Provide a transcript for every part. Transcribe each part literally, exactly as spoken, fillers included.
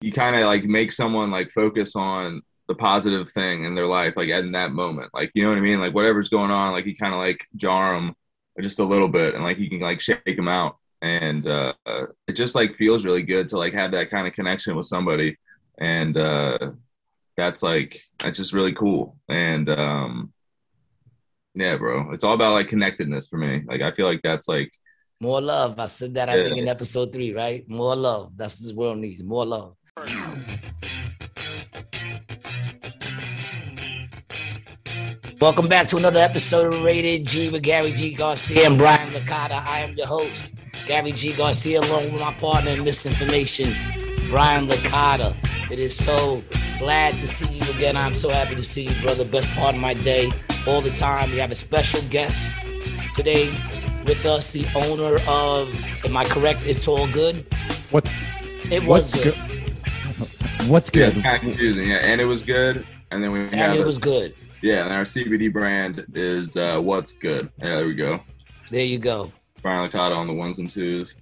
you kind of like make someone like focus on the positive thing in their life, like in that moment, like, you know what I mean? Like whatever's going on, like you kind of like jar them just a little bit and like you can like shake them out. And uh, it just like feels really good to like have that kind of connection with somebody. And uh, that's like, that's just really cool. And um, yeah, bro, it's all about like connectedness for me. Like, I feel like that's like, more love. I said that, yeah. I think in episode three, right? More love. That's what this world needs. More love. Welcome back to another episode of Rated G with Gary G. Garcia and Brian Licata. I am your host, Gary G. Garcia, along with my partner in misinformation, Brian Licata. It is so glad to see you again. I'm so happy to see you, brother. Best part of my day all the time. We have a special guest today with us, the owner of, am I correct, It's All Good? What? It was What's good. good. What's good? Yeah, it's confusing. Yeah, and it was good. And then we and have it a, was good. Yeah, and our C B D brand is uh, What's Good. Yeah, there we go. There you go. Brian Licata on the ones and twos.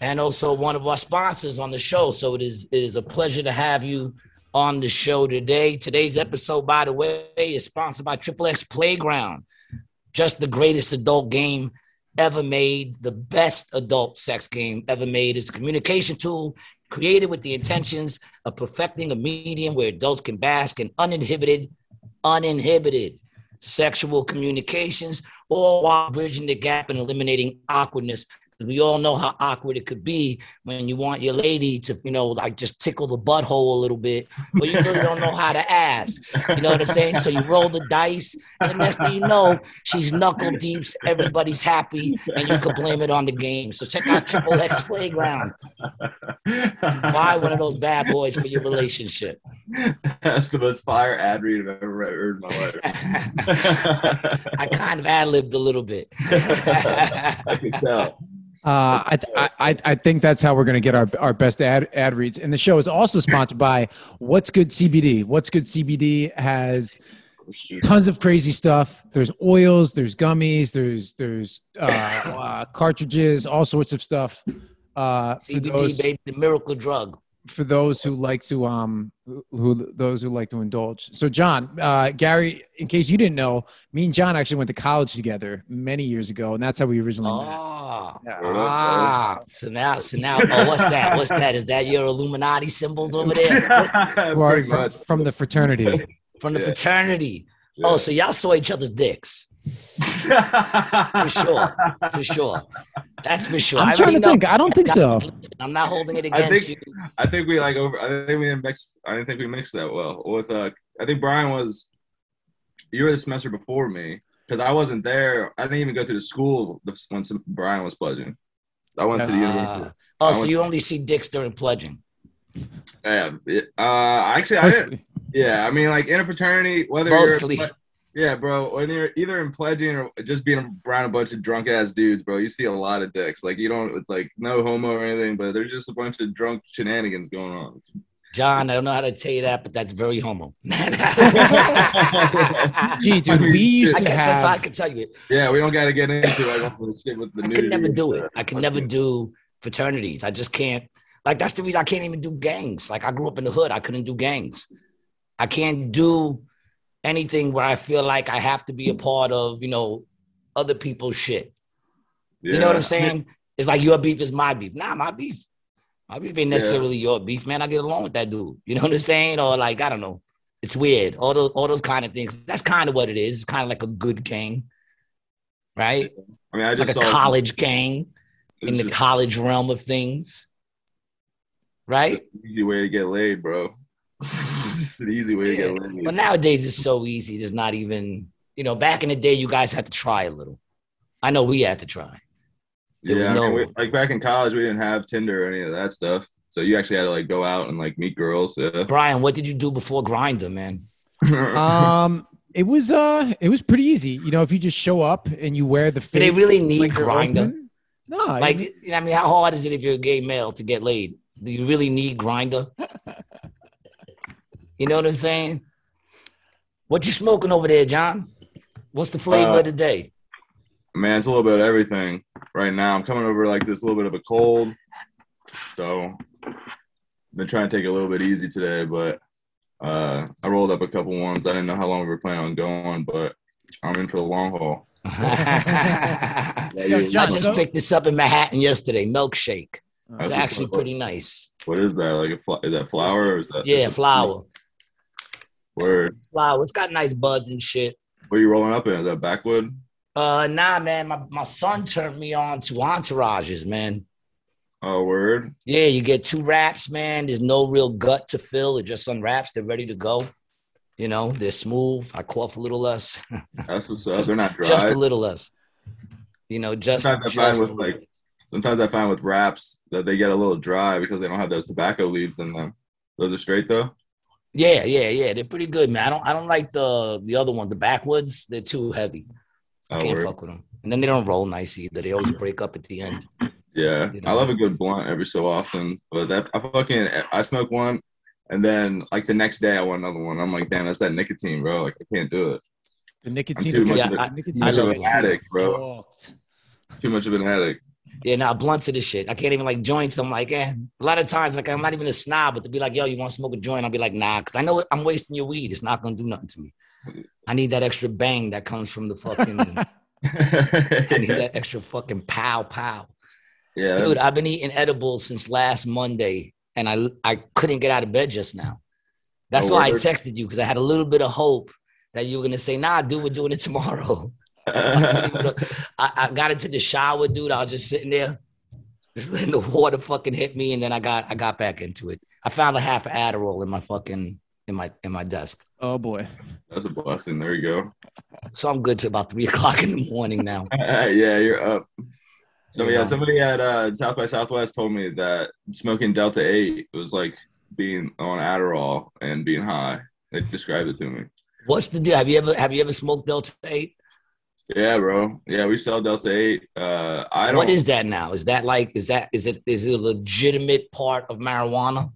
And also one of our sponsors on the show. So it is it is a pleasure to have you on the show today. Today's episode, by the way, is sponsored by Triple X Playground. Just the greatest adult game ever made, the best adult sex game ever made. Is a communication tool created with the intentions of perfecting a medium where adults can bask in uninhibited, uninhibited sexual communications, all while bridging the gap and eliminating awkwardness. We all know how awkward it could be when you want your lady to, you know, like just tickle the butthole a little bit, but you really don't know how to ask. You know what I'm saying? So you roll the dice, and the next thing you know, she's knuckle deeps, everybody's happy, and you can blame it on the game. So check out Triple X Playground. Buy one of those bad boys for your relationship. That's the most fire ad read I've ever heard in my life. I kind of ad-libbed a little bit. I can tell. Uh, I, th- I I think that's how we're going to get our, our best ad ad reads. And the show is also sponsored by What's Good C B D. What's Good C B D has tons of crazy stuff. There's oils, there's gummies, there's there's uh, uh, cartridges, all sorts of stuff. Uh, for C B D, those, baby, the miracle drug. For those who like to um who, who those who like to indulge. So John, uh, Gary, in case you didn't know, me and John actually went to college together many years ago, and that's how we originally oh. met. Yeah. Ah, so now, so now, oh, what's that? What's that? Is that your Illuminati symbols over there? Are, from, from the fraternity. From the yeah. fraternity. Yeah. Oh, so y'all saw each other's dicks. For sure. For sure. That's for sure. I'm I trying to know. think. I don't think so. I'm not holding it against I think, you. I think we like over. I think we didn't mix. I didn't think we mixed that well with. Uh, I think Brian was. You were the semester before me. Because I wasn't there. I didn't even go to the school once Brian was pledging. I went uh, to the university. Oh, so you only see dicks during pledging. Yeah. Uh, actually, I didn't. Yeah, I mean, like, in a fraternity, whether Mostly. you're... Yeah, bro, when you're either in pledging or just being around a bunch of drunk-ass dudes, bro, you see a lot of dicks. Like, you don't... It's like, no homo or anything, but there's just a bunch of drunk shenanigans going on. It's, John, I don't know how to tell you that, but that's very homo. Gee, dude, we used I to guess have... that's how I can tell you it. Yeah, we don't got to get into like, all the shit with the I nudity. I could never do it. I could never do fraternities. I just can't. Like, that's the reason I can't even do gangs. Like, I grew up in the hood. I couldn't do gangs. I can't do anything where I feel like I have to be a part of, you know, other people's shit. Yeah. You know what I'm saying? It's like your beef is my beef. Nah, my beef. My beef ain't necessarily yeah. your beef, man. I get along with that dude. You know what I'm saying? Or like, I don't know. It's weird. All those, all those kind of things. That's kind of what it is. It's kind of like a good gang, right? I mean, I it's just like saw a college it. gang it's in the just, college realm of things, right? It's an easy way to get laid, bro. It's just an easy way yeah. to get laid. But nowadays it's so easy. There's not even, you know, back in the day, you guys had to try a little. I know we had to try. There yeah, no I mean, we, like back in college, we didn't have Tinder or any of that stuff. So you actually had to like go out and like meet girls. Yeah. Brian, what did you do before Grindr, man? um, it was uh, it was pretty easy. You know, if you just show up and you wear the. Do they really need like Grindr? No, like it, I mean, how hard is it if you're a gay male to get laid? Do you really need Grindr? You know what I'm saying? What you smoking over there, John? What's the flavor uh, of the day? Man, it's a little bit of everything right now. I'm coming over like this little bit of a cold. So been trying to take it a little bit easy today, but uh, I rolled up a couple ones. I didn't know how long we were planning on going, but I'm in for the long haul. yeah, yeah, Josh, I just so- picked this up in Manhattan yesterday. Milkshake. Oh, it's actually pretty what, nice. What is that? Like a fl- is that flower? Or is that yeah, flower. Word. Flower. It's got nice buds and shit. What are you rolling up in? Is that backwood? Uh, nah, man. My my son turned me on to entourages, man. Oh, word. Yeah, you get two wraps, man. There's no real gut to fill. It just unwraps. They're ready to go. You know, they're smooth. I cough a little less. That's what's up. They're not dry. Just a little less. You know, just, sometimes just with, like, sometimes I find with wraps that they get a little dry because they don't have those tobacco leaves in them. Those are straight though. Yeah, yeah, yeah. They're pretty good, man. I don't, I don't like the the other one, the backwoods. They're too heavy. I oh, can't word. fuck with them. And then they don't roll nice either. They always break up at the end. Yeah, you know? I love a good blunt every so often, but that I fucking I smoke one. And then, like, the next day, I want another one. I'm like, damn, that's that nicotine, bro. Like, I can't do it. The nicotine. I'm too much yeah, of, a, I, nicotine much of an addict, bro. Too much of an addict. Yeah, now nah, blunts of this shit. I can't even, like, joints. I'm like, eh. A lot of times, like, I'm not even a snob, but to be like, yo, you want to smoke a joint? I'll be like, nah, because I know I'm wasting your weed. It's not going to do nothing to me. I need that extra bang that comes from the fucking, I need that extra fucking pow, pow. Yeah. Dude, I've been eating edibles since last Monday. And I I couldn't get out of bed just now. That's no why word. I texted you, because I had a little bit of hope that you were going to say, nah, dude, we're doing it tomorrow. I, I got into the shower, dude. I was just sitting there, just letting the water fucking hit me. And then I got I got back into it. I found a half Adderall in my fucking, in my in my desk. Oh, boy. That's a blessing. There you go. So I'm good to about three o'clock in the morning now. Yeah, you're up. So, yeah, yeah somebody at uh, South by Southwest told me that smoking Delta eight was like being on Adderall and being high. They described it to me. What's the deal? Have you ever have you ever smoked Delta eight? Yeah, bro. Yeah, we sell Delta eight. Uh, I don't. What is that now? Is that like, is that, is it, is it a legitimate part of marijuana?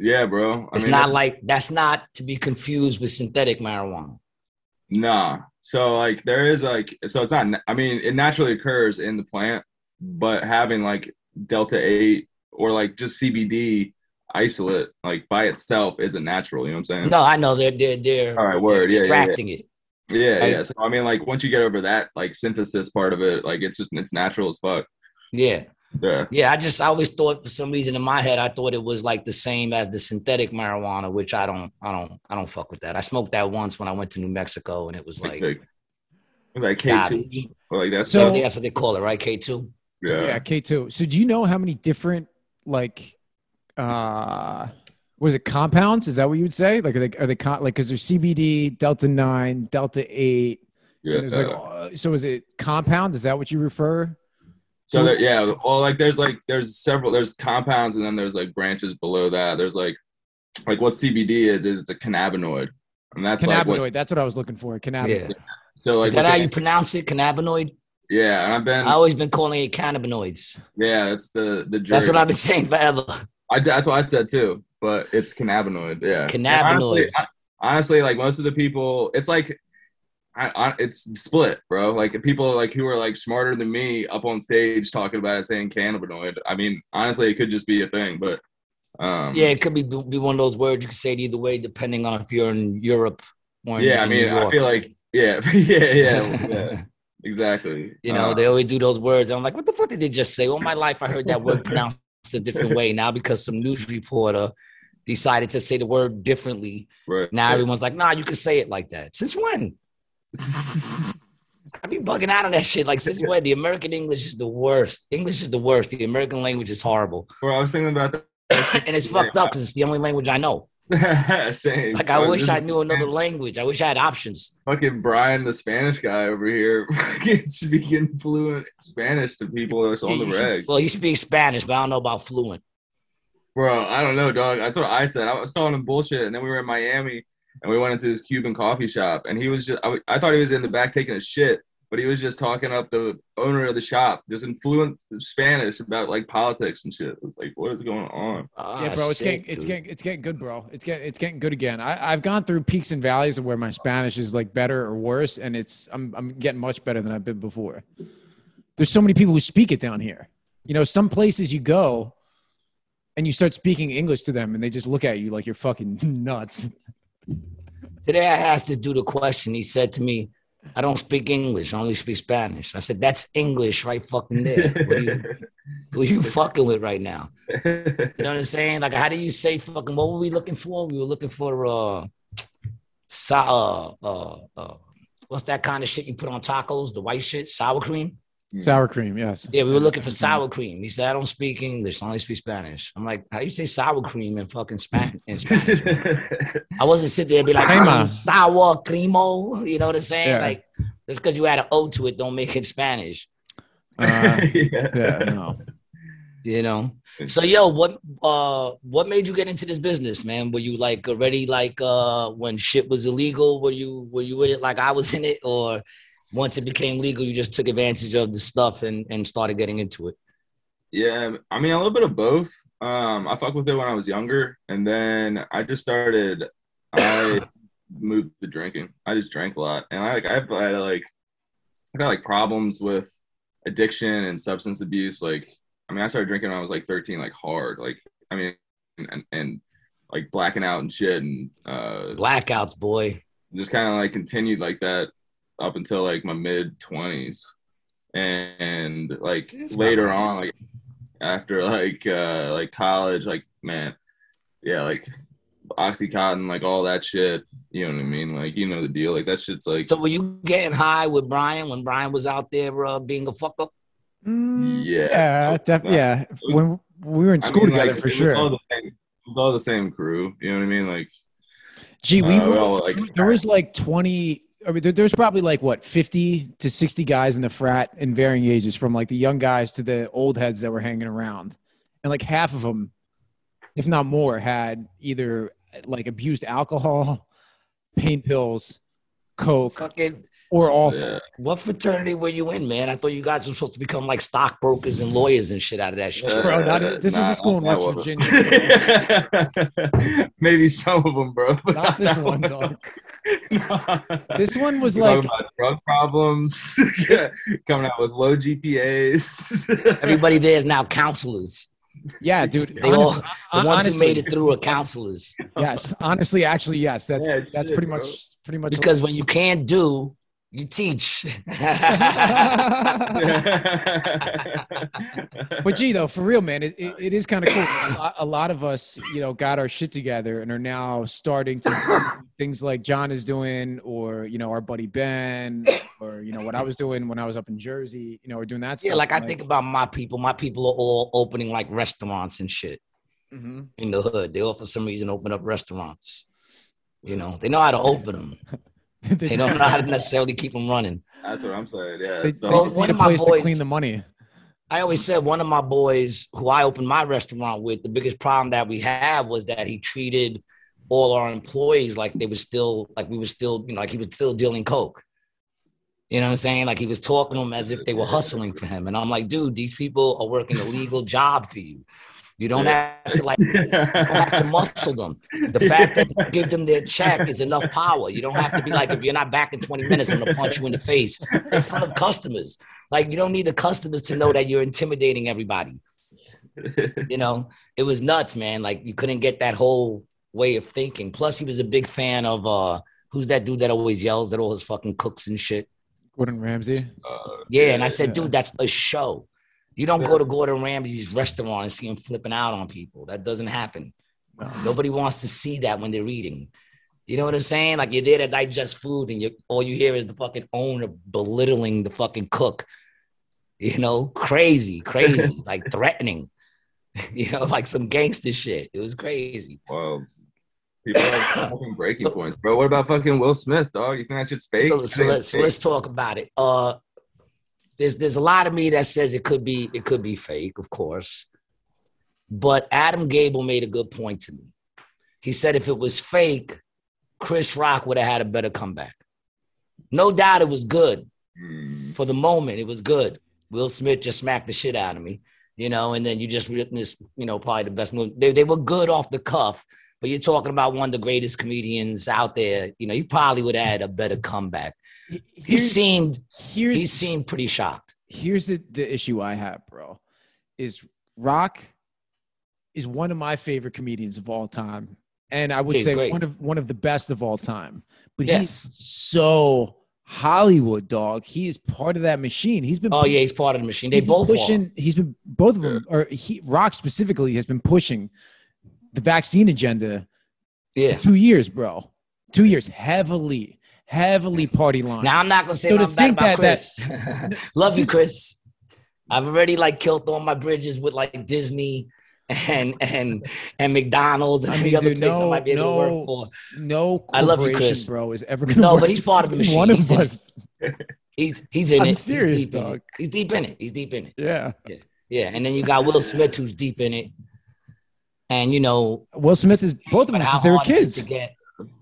Yeah, bro. I it's mean, not like, that's not to be confused with synthetic marijuana. Nah. So, like, there is like, so it's not, I mean, it naturally occurs in the plant. But having like Delta eight or like just C B D isolate like by itself isn't natural. You know what I'm saying? No, I know. They're, they're, they're, All right, word. they're yeah, extracting yeah, yeah. it. Yeah, like, yeah. So, I mean, like once you get over that like synthesis part of it, like it's just, it's natural as fuck. Yeah. Yeah. Yeah. I just, I always thought for some reason in my head, I thought it was like the same as the synthetic marijuana, which I don't, I don't, I don't fuck with that. I smoked that once when I went to New Mexico and it was like, like, like K two. Like that's, so, stuff. That's what they call it, right? K two. Yeah. yeah, K two. So do you know how many different, like, uh, was it compounds? Is that what you would say? Like, are they, are they con- like, because there's C B D, Delta nine, Delta eight. Yeah. There's like, uh, so is it compound? Is that what you refer? So, there, yeah. Well, like, there's like, there's several, there's compounds and then there's like branches below that. There's like, like what C B D is, is it's a cannabinoid. And that's cannabinoid. Like what, that's what I was looking for. Cannabinoid. Yeah. So like, is that how you pronounce it? Cannabinoid? Yeah, and I've been. I always been calling it cannabinoids. Yeah, that's the the. Jerk. That's what I've been saying forever. I, that's what I said too, but it's cannabinoid. Yeah, cannabinoids. Honestly, I, honestly, like most of the people, it's like, I, I it's split, bro. Like people like who are like smarter than me up on stage talking about it saying cannabinoid. I mean, honestly, it could just be a thing, but. Um, yeah, it could be be one of those words you could say it either way, depending on if you're in Europe or. In, yeah, I mean, I feel like yeah, yeah, yeah. yeah. Exactly. You know, uh, they always do those words. And I'm like, what the fuck did they just say? All my life, I heard that word pronounced a different way. Now, because some news reporter decided to say the word differently, right, now right. everyone's like, nah, you can say it like that. Since when? I be bugging out on that shit. Like, since when? The American English is the worst. English is the worst. The American language is horrible. Well, I was thinking about that. And it's fucked up because it's the only language I know. Same. Like I oh, wish I knew another language. I wish I had options. Fucking Brian, the Spanish guy over here, speaking fluent Spanish to people that's on the reg. Well, he speaks Spanish, but I don't know about fluent. Bro, I don't know, dog. That's what I said. I was calling him bullshit, and then we were in Miami, and we went into this Cuban coffee shop, and he was just—I I thought he was in the back taking a shit, but he was just talking up the owner of the shop, just in fluent Spanish about like politics and shit. It's like, what is going on? Ah, yeah, bro, it's sick, getting, it's dude. getting, it's getting good, bro. It's getting, it's getting good again. I, I've gone through peaks and valleys of where my Spanish is like better or worse, and it's, I'm, I'm getting much better than I've been before. There's so many people who speak it down here. You know, some places you go, And you start speaking English to them and they just look at you like you're fucking nuts. Today I asked the dude a question. He said to me, I don't speak English. I only speak Spanish. I said, that's English right fucking there. What are you, who are you fucking with right now? You know what I'm saying? Like, how do you say fucking, what were we looking for? We were looking for, uh, sour, uh, uh, what's that kind of shit you put on tacos? The white shit? Sour cream? Sour cream, yes. Yeah, we were looking for sour cream. He said, I don't speak English. I only speak Spanish. I'm like, how do you say sour cream in fucking Spanish? In Spanish? I wasn't sitting there and be like, oh, sour cremo. You know what I'm saying? Yeah. Like, just because you add an O to it, don't make it Spanish. Uh, yeah. yeah, no. You know? So, yo, what uh, what made you get into this business, man? Were you, like, already, like, uh, when shit was illegal? Were you were you in it like I was in it? Or once it became legal, you just took advantage of the stuff and, and started getting into it? Yeah, I mean, a little bit of both. Um, I fucked with it when I was younger, and then I just started – I moved to drinking. I just drank a lot. And I, like, I, I, like, I got, like, problems with addiction and substance abuse, like – I mean, I started drinking when I was like thirteen, like hard, like, I mean, and, and like blacking out and shit and, uh, blackouts, boy. Just kind of like continued like that up until like my mid twenties. And, and like it's later on, like after like, uh, like college, like, man, yeah, like Oxycontin, like all that shit. You know what I mean? Like, you know the deal. Like that shit's like. So were you getting high with Brian when Brian was out there uh, being a fuck up? Mm, yeah, yeah, def- yeah. When we were in school I mean, together, like, for sure. It was, all the same, it was all the same crew. You know what I mean? Like, gee, we uh, were, all, like, there was like twenty. I mean, there, there was probably like what fifty to sixty guys in the frat in varying ages, from like the young guys to the old heads that were hanging around, and like half of them, if not more, had either like abused alcohol, pain pills, coke. Fucking- Or off. Yeah. What fraternity were you in, man? I thought you guys were supposed to become like stockbrokers and lawyers and shit out of that shit. Uh, bro, not, this nah, is a school in West one. Virginia. Maybe some of them, bro. Not, not this one, one dog. Nah. This one was You're like about drug problems, coming out with low G P As. Everybody there is now counselors. Yeah, dude. They honestly, all, the ones honestly, who made it through are counselors. Yes, honestly, actually, yes. That's yeah, that's shit, pretty bro. much pretty much because like, when you can't do. You teach. But gee, though, for real, man, it, it, it is kind of cool. A lot, a lot of us, you know, got our shit together and are now starting to do things like John is doing, or, you know, our buddy Ben, or, you know, what I was doing when I was up in Jersey, you know, we're doing that stuff. Yeah, like I like, think about my people. My people are all opening like restaurants and shit mm-hmm. in the hood. They all, for some reason, open up restaurants. You know, they know how to open them. They, they don't know how to necessarily keep them running. That's what I'm saying. Yeah. They, so. they just one need of a place my boys, to clean the money. I always said one of my boys who I opened my restaurant with, the biggest problem that we had was that he treated all our employees like they were still, like we were still, you know, like he was still dealing coke. You know what I'm saying? Like he was talking to them as if they were hustling for him. And I'm like, dude, these people are working a legal job for you. You don't have to like, you don't have to muscle them. The fact that you give them their check is enough power. You don't have to be like, if you're not back in twenty minutes, I'm gonna punch you in the face in front of customers. Like, you don't need the customers to know that you're intimidating everybody. You know, it was nuts, man. Like, you couldn't get that whole way of thinking. Plus, he was a big fan of uh, who's that dude that always yells at all his fucking cooks and shit? Gordon Ramsay. Uh, yeah, and I said, dude, that's a show. You don't go to Gordon Ramsay's restaurant and see him flipping out on people. That doesn't happen. Nobody wants to see that when they're eating. You know what I'm saying? Like, you're there to digest food and you all you hear is the fucking owner belittling the fucking cook. You know, crazy, crazy, like threatening. You know, like some gangster shit. It was crazy. Wow. People are like fucking breaking points. Bro, what about fucking Will Smith, dog? You think that shit's fake? So, so, let's, so let's talk about it. Uh, There's there's a lot of me that says it could be it could be fake, of course. But Adam Gable made a good point to me. He said if it was fake, Chris Rock would have had a better comeback. No doubt it was good. Mm. For the moment, it was good. Will Smith just smacked the shit out of me, you know, and then you just witnessed, you know, probably the best movie. They, they were good off the cuff, but you're talking about one of the greatest comedians out there. You know, he probably would have had a better comeback. Here's, he seemed he seemed pretty shocked. Here's the, the issue I have, bro, is Rock is one of my favorite comedians of all time. And I would he's say great. one of one of the best of all time. But yes. he's so Hollywood, dog. He is part of that machine. He's been. Oh, pushing, yeah, he's part of the machine. They both pushing. Are. He's been both of them, or he, Rock specifically has been pushing the vaccine agenda. Yeah, for two years, bro. Two years, heavily, heavily party line. Now I'm not gonna say so I'm bad about that, Chris. That, Love you, Chris. I've already like killed all my bridges with like Disney. And and and McDonald's and I mean, the other dude, place no, I might be able no, to work for. No, I love you, Chris. Bro, is ever gonna no, but he's part of the machine. One of he's us. In he's he's in I'm it. I'm serious, he's dog. He's deep in it. He's deep in it. Yeah, yeah, yeah. And then you got Will Smith, who's deep in it. And you know, Will Smith is both of them since they were kids. To get,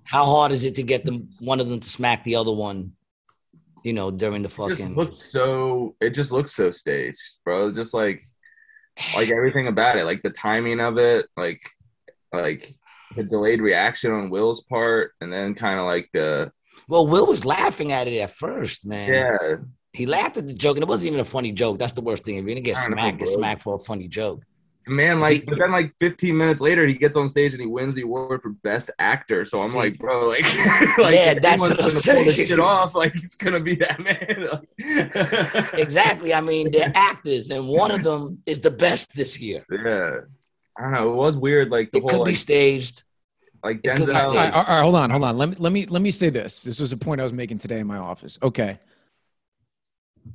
how hard is it to get them? One of them to smack the other one. You know, during the fucking. It just looks so. It just looks so staged, bro. Just like. Like everything about it, like the timing of it, like like the delayed reaction on Will's part, and then kind of like the well, Will was laughing at it at first, man. Yeah, he laughed at the joke, and it wasn't even a funny joke. That's the worst thing. If you're gonna get smacked, get smacked for a funny joke. Man, like, but then like fifteen minutes later, he gets on stage and he wins the award for best actor. So I'm like, bro, like, like yeah, that's what I'm saying. Pull this shit off, like, it's gonna be that man. Exactly. I mean, they're actors, and one of them is the best this year. Yeah, I don't know. It was weird. Like, the it whole, could like, be staged. Like Denzel. Staged. All, right, all right, hold on, hold on. Let me let me let me say this. This was a point I was making today in my office. Okay,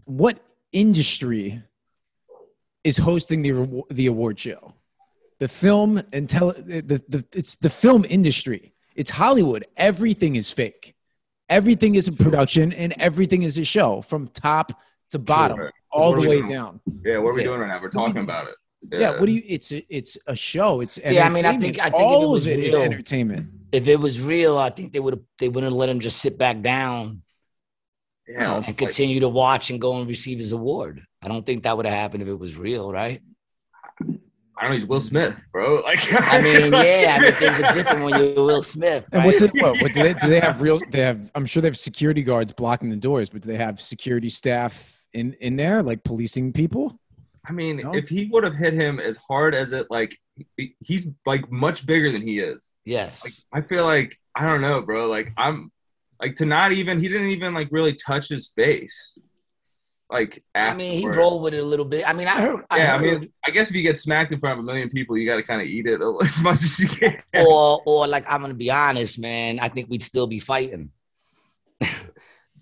what industry is hosting the the award show? The film and tele, the, the it's the film industry. It's Hollywood. Everything is fake. Everything is a production and everything is a show from top to bottom, sure. all the way doing? down. Yeah, what are we yeah. doing right now? We're talking about it. Yeah. yeah, what do you it's a, it's a show. It's Yeah, I mean I think I think all if it was of it real, is entertainment. If it was real, I think they would they wouldn't let him just sit back down. Yeah, and continue like, to watch and go and receive his award. I don't think that would have happened if it was real, right? I don't know. He's Will Smith, bro. Like, I mean, yeah, I mean, things are different when you're Will Smith. Right? And what's it? What, what do they do? They have real. They have. I'm sure they have security guards blocking the doors, but do they have security staff in in there, like policing people? I mean, no? If he would have hit him as hard as it, like, he's like much bigger than he is. Yes. Like, I feel like I don't know, bro. Like I'm. Like, to not even, he didn't even, like, really touch his face. Like, afterwards. I mean, he rolled with it a little bit. I mean, I heard. I yeah, heard, I mean, I guess if you get smacked in front of a million people, you got to kind of eat it as much as you can. Or, or like, I'm going to be honest, man, I think we'd still be fighting.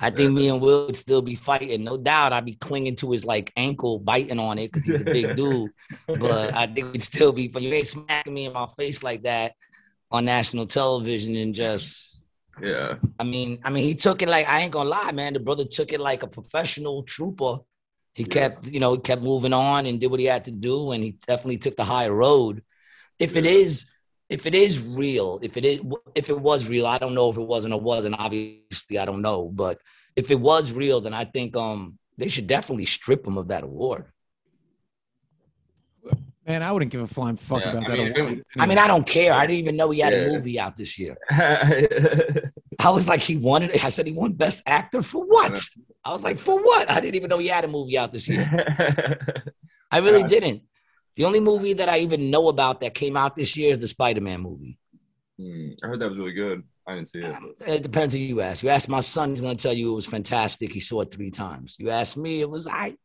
I think me and Will would still be fighting. No doubt I'd be clinging to his, like, ankle, biting on it because he's a big dude. But I think we'd still be, but you ain't smacking me in my face like that on national television and just. Yeah. I mean, I mean, he took it like, I ain't gonna lie, man. The brother took it like a professional trooper. He yeah. kept, you know, he kept moving on and did what he had to do. And he definitely took the high road. If yeah. it is, if it is real, if it is, if it was real, I don't know if it wasn't or wasn't, obviously, I don't know. But if it was real, then I think um they should definitely strip him of that award. Man, I wouldn't give a flying fuck yeah, about I mean, that. Award. I mean, I don't care. I didn't even know he had yeah. a movie out this year. I was like, he won it. I said he won Best Actor for what? I was like, for what? I didn't even know he had a movie out this year. I really God. didn't. The only movie that I even know about that came out this year is the Spider-Man movie. Mm, I heard that was really good. I didn't see it. Um, it depends who you ask. You ask my son, he's going to tell you it was fantastic. He saw it three times. You ask me, it was all right.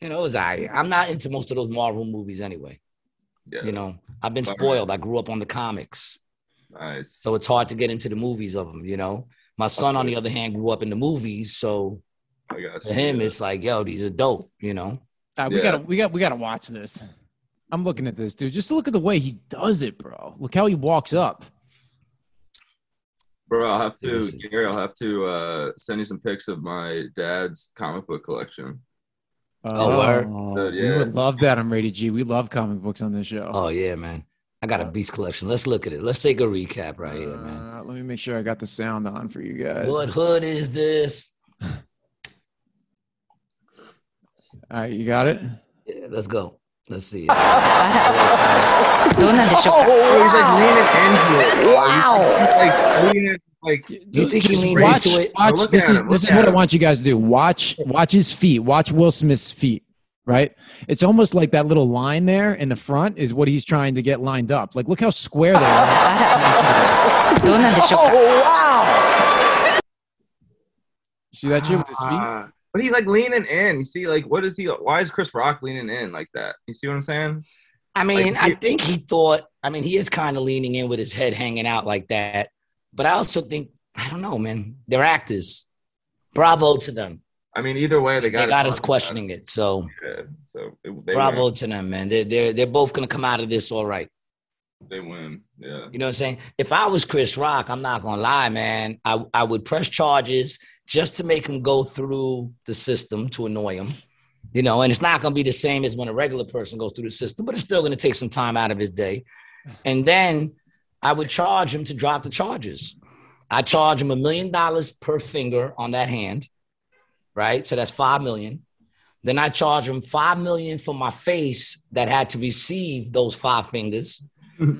You know, it was I. I'm not into most of those Marvel movies anyway. Yeah. You know, I've been spoiled. I grew up on the comics. Nice. So it's hard to get into the movies of them, you know. My son, okay. on the other hand, grew up in the movies. So I got you. For him, yeah. it's like, yo, these are dope, you know. Right, we yeah. gotta we got we gotta watch this. I'm looking at this, dude. Just look at the way he does it, bro. Look how he walks up. Bro, I'll have to Gary, I'll have to uh, send you some pics of my dad's comic book collection. Oh, oh so, yeah. We would love that on Rated G. We love comic books on this show. Oh, yeah, man. I got a beast collection. Let's look at it. Let's take a recap right uh, here, man. Let me make sure I got the sound on for you guys. What hood is this? All right, you got it? Yeah, let's go. Let's see it. Oh, he's like leaning into it. Wow. Like leaning Like, do you think just he leans watch, into it? Watch, this is, this is what I want you guys to do. Watch, watch his feet. Watch Will Smith's feet. right? It's almost like that little line there in the front is what he's trying to get lined up. Like, look how square they are. Oh, wow. See that shit with his feet? But he's like leaning in. You see, like, what is he? Why is Chris Rock leaning in like that? You see what I'm saying? I mean, like, I think he thought, I mean, he is kind of leaning in with his head hanging out like that. But I also think, I don't know, man, they're actors. Bravo to them. I mean, either way, they got, they got us questioning it. So, yeah, so they, they bravo win. to them, man. They're, they're, they're both going to come out of this all right. They win, yeah. You know what I'm saying? If I was Chris Rock, I'm not going to lie, man. I, I would press charges just to make him go through the system to annoy him. You know, and it's not going to be the same as when a regular person goes through the system, but it's still going to take some time out of his day. And then I would charge him to drop the charges. I charge him a million dollars per finger on that hand, right? So that's five million. Then I charge him five million for my face that had to receive those five fingers.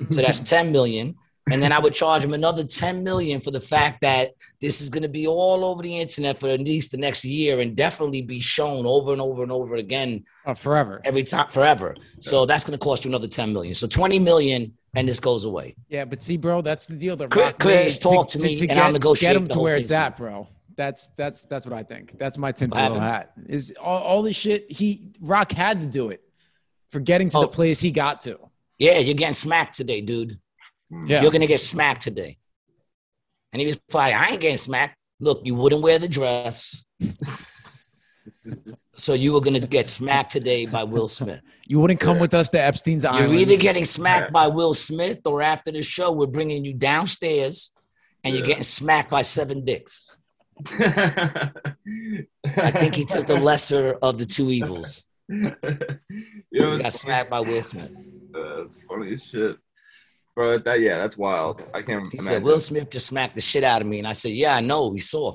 So that's ten million. And then I would charge him another ten million for the fact that this is going to be all over the internet for at least the next year and definitely be shown over and over and over again. Oh, forever. Every time, forever. So that's going to cost you another ten million. So twenty million and this goes away. Yeah, but see, bro, that's the deal. That Chris, Chris talk to, to me to, to and get, I'll negotiate. Get him to where it's at, bro. That's that's that's what I think. That's my tinfoil hat. Is all, all this shit, he Rock had to do it for getting to oh. the place he got to. Yeah, you're getting smacked today, dude. Yeah. You're going to get smacked today. And he was probably, I ain't getting smacked. Look, you wouldn't wear the dress. So you were going to get smacked today by Will Smith. You wouldn't come yeah. with us to Epstein's You're Island. You're either getting smacked yeah. by Will Smith or after the show, we're bringing you downstairs and yeah. you're getting smacked by seven dicks. I think he took the lesser of the two evils. You know, got funny. smacked by Will Smith. Uh, that's funny as shit. Bro, that, yeah, that's wild. I can't he imagine. Said, Will Smith just smacked the shit out of me. And I said, yeah, I know. We saw.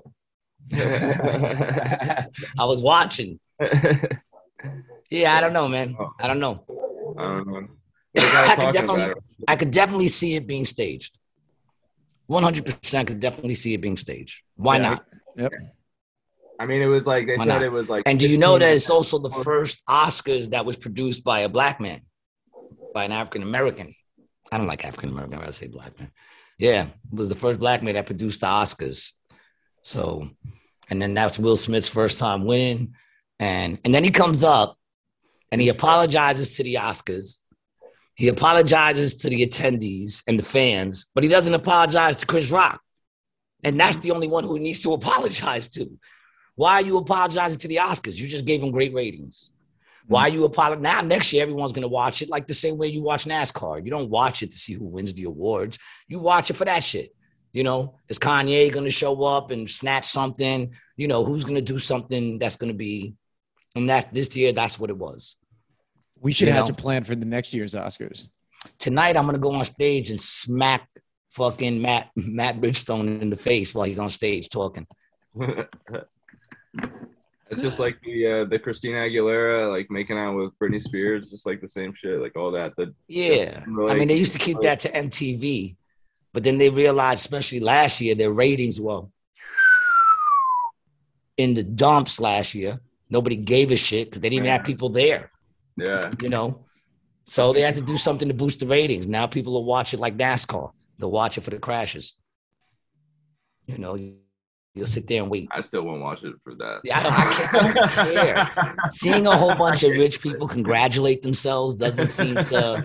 I was watching. Yeah, I don't know, man. I don't know. I don't know. I, could definitely, I could definitely see it being staged. one hundred percent I could definitely see it being staged. Why yeah. not? Yep. I mean, it was like, they Why said not? it was like. And do you know that it's also the first Oscars that was produced by a black man, by an African-American? I don't like African-American, I say black man. Yeah, it was the first black man that produced the Oscars. So, and then that's Will Smith's first time winning. And, and then he comes up and he apologizes to the Oscars. He apologizes to the attendees and the fans, but he doesn't apologize to Chris Rock. And that's the only one who he needs to apologize to. Why are you apologizing to the Oscars? You just gave him great ratings. Why you apologize? Now, next year, everyone's going to watch it like the same way you watch NASCAR. You don't watch it to see who wins the awards. You watch it for that shit. You know, is Kanye going to show up and snatch something? You know, who's going to do something that's going to be, and that's this year, that's what it was. We should you have know? a plan for the next year's Oscars. Tonight, I'm going to go on stage and smack fucking Matt, Matt Bridgestone in the face while he's on stage talking. It's just like the uh, the Christina Aguilera, like, making out with Britney Spears, just like the same shit, like all that. The, yeah. The, like, I mean, they used to keep that to M T V, but then they realized, especially last year, their ratings were in the dumps last year. Nobody gave a shit because they didn't even have people there. Yeah. You know? So they had to do something to boost the ratings. Now people will watch it like NASCAR. They'll watch it for the crashes. You know? You'll sit there and wait. I still won't watch it for that. Yeah, I don't, I can't, I don't care. Seeing a whole bunch of rich people congratulate themselves doesn't seem to.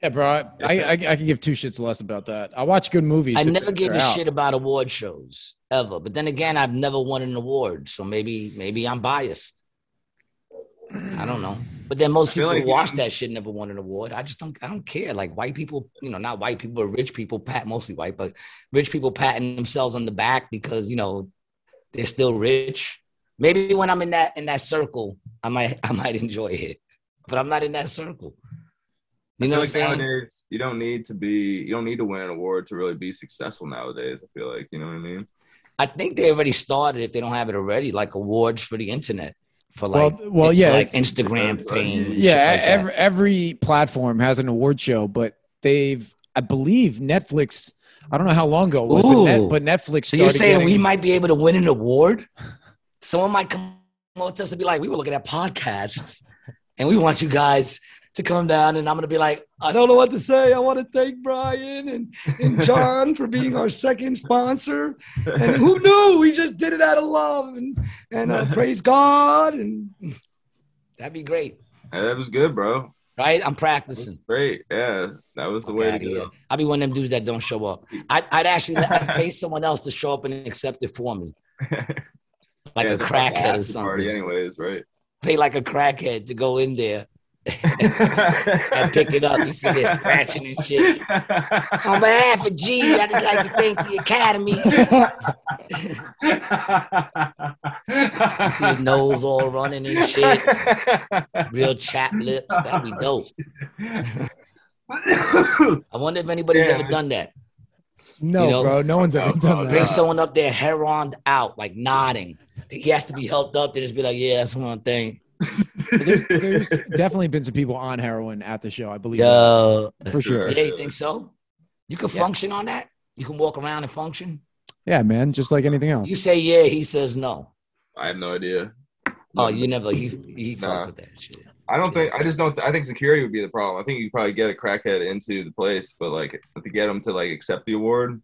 Yeah, bro, I I, I can give two shits less about that. I watch good movies. I never give a out. shit about award shows ever. But then again, I've never won an award, so maybe maybe I'm biased. I don't know. But then most people like who watch that shit never won an award. I just don't. I don't care. Like white people, you know, not white people, but rich people pat mostly white, but rich people patting themselves on the back because you know they're still rich. Maybe when I'm in that in that circle, I might I might enjoy it, but I'm not in that circle. You know what I'm like saying? Nowadays, you don't need to be. You don't need to win an award to really be successful nowadays. I feel like you know what I mean. I think they already started if they don't have it already, like awards for the internet. For like, well, well yeah, like Instagram fame. Yeah, like every every platform has an award show, but they've, I believe, Netflix. I don't know how long ago, it was, but, Net, but Netflix. So you're saying getting, we might be able to win an award? Someone might come up to us and be like, "We were looking at podcasts And we want you guys to come down, and I'm going to be like, I don't know what to say. I want to thank Brian and, and John for being our second sponsor. And who knew? We just did it out of love, and, and uh, praise God. And that'd be great. Hey, that was good, bro. Right? I'm practicing. Great. Yeah. That was the way to go. I'll be one of them dudes that don't show up. I'd, I'd actually I'd pay someone else to show up and accept it for me. Like yeah, a crackhead like or something. Party anyways, right? Pay like a crackhead to go in there and pick it up. You see they're scratching and shit. On behalf of G, I just like to thank the Academy. You see his nose all running and shit. Real chap lips. That'd be dope. I wonder if anybody's yeah. ever done that. No, you know, bro. No one's ever done that. Bring someone up there, hair on out, like nodding. He has to be helped up. They just be like, yeah, that's one thing. There, there's definitely been some people on heroin at the show, I believe. Yo, for sure. Yeah, you think so? You can yeah. function on that? You can walk around and function? Yeah, man. Just like anything else. You say yeah, he says no. I have no idea. Oh, you never. He, he nah. fucked with that shit. I don't think, I just don't, I think security would be the problem. I think you probably get a crackhead into the place, but like to get them to like accept the award,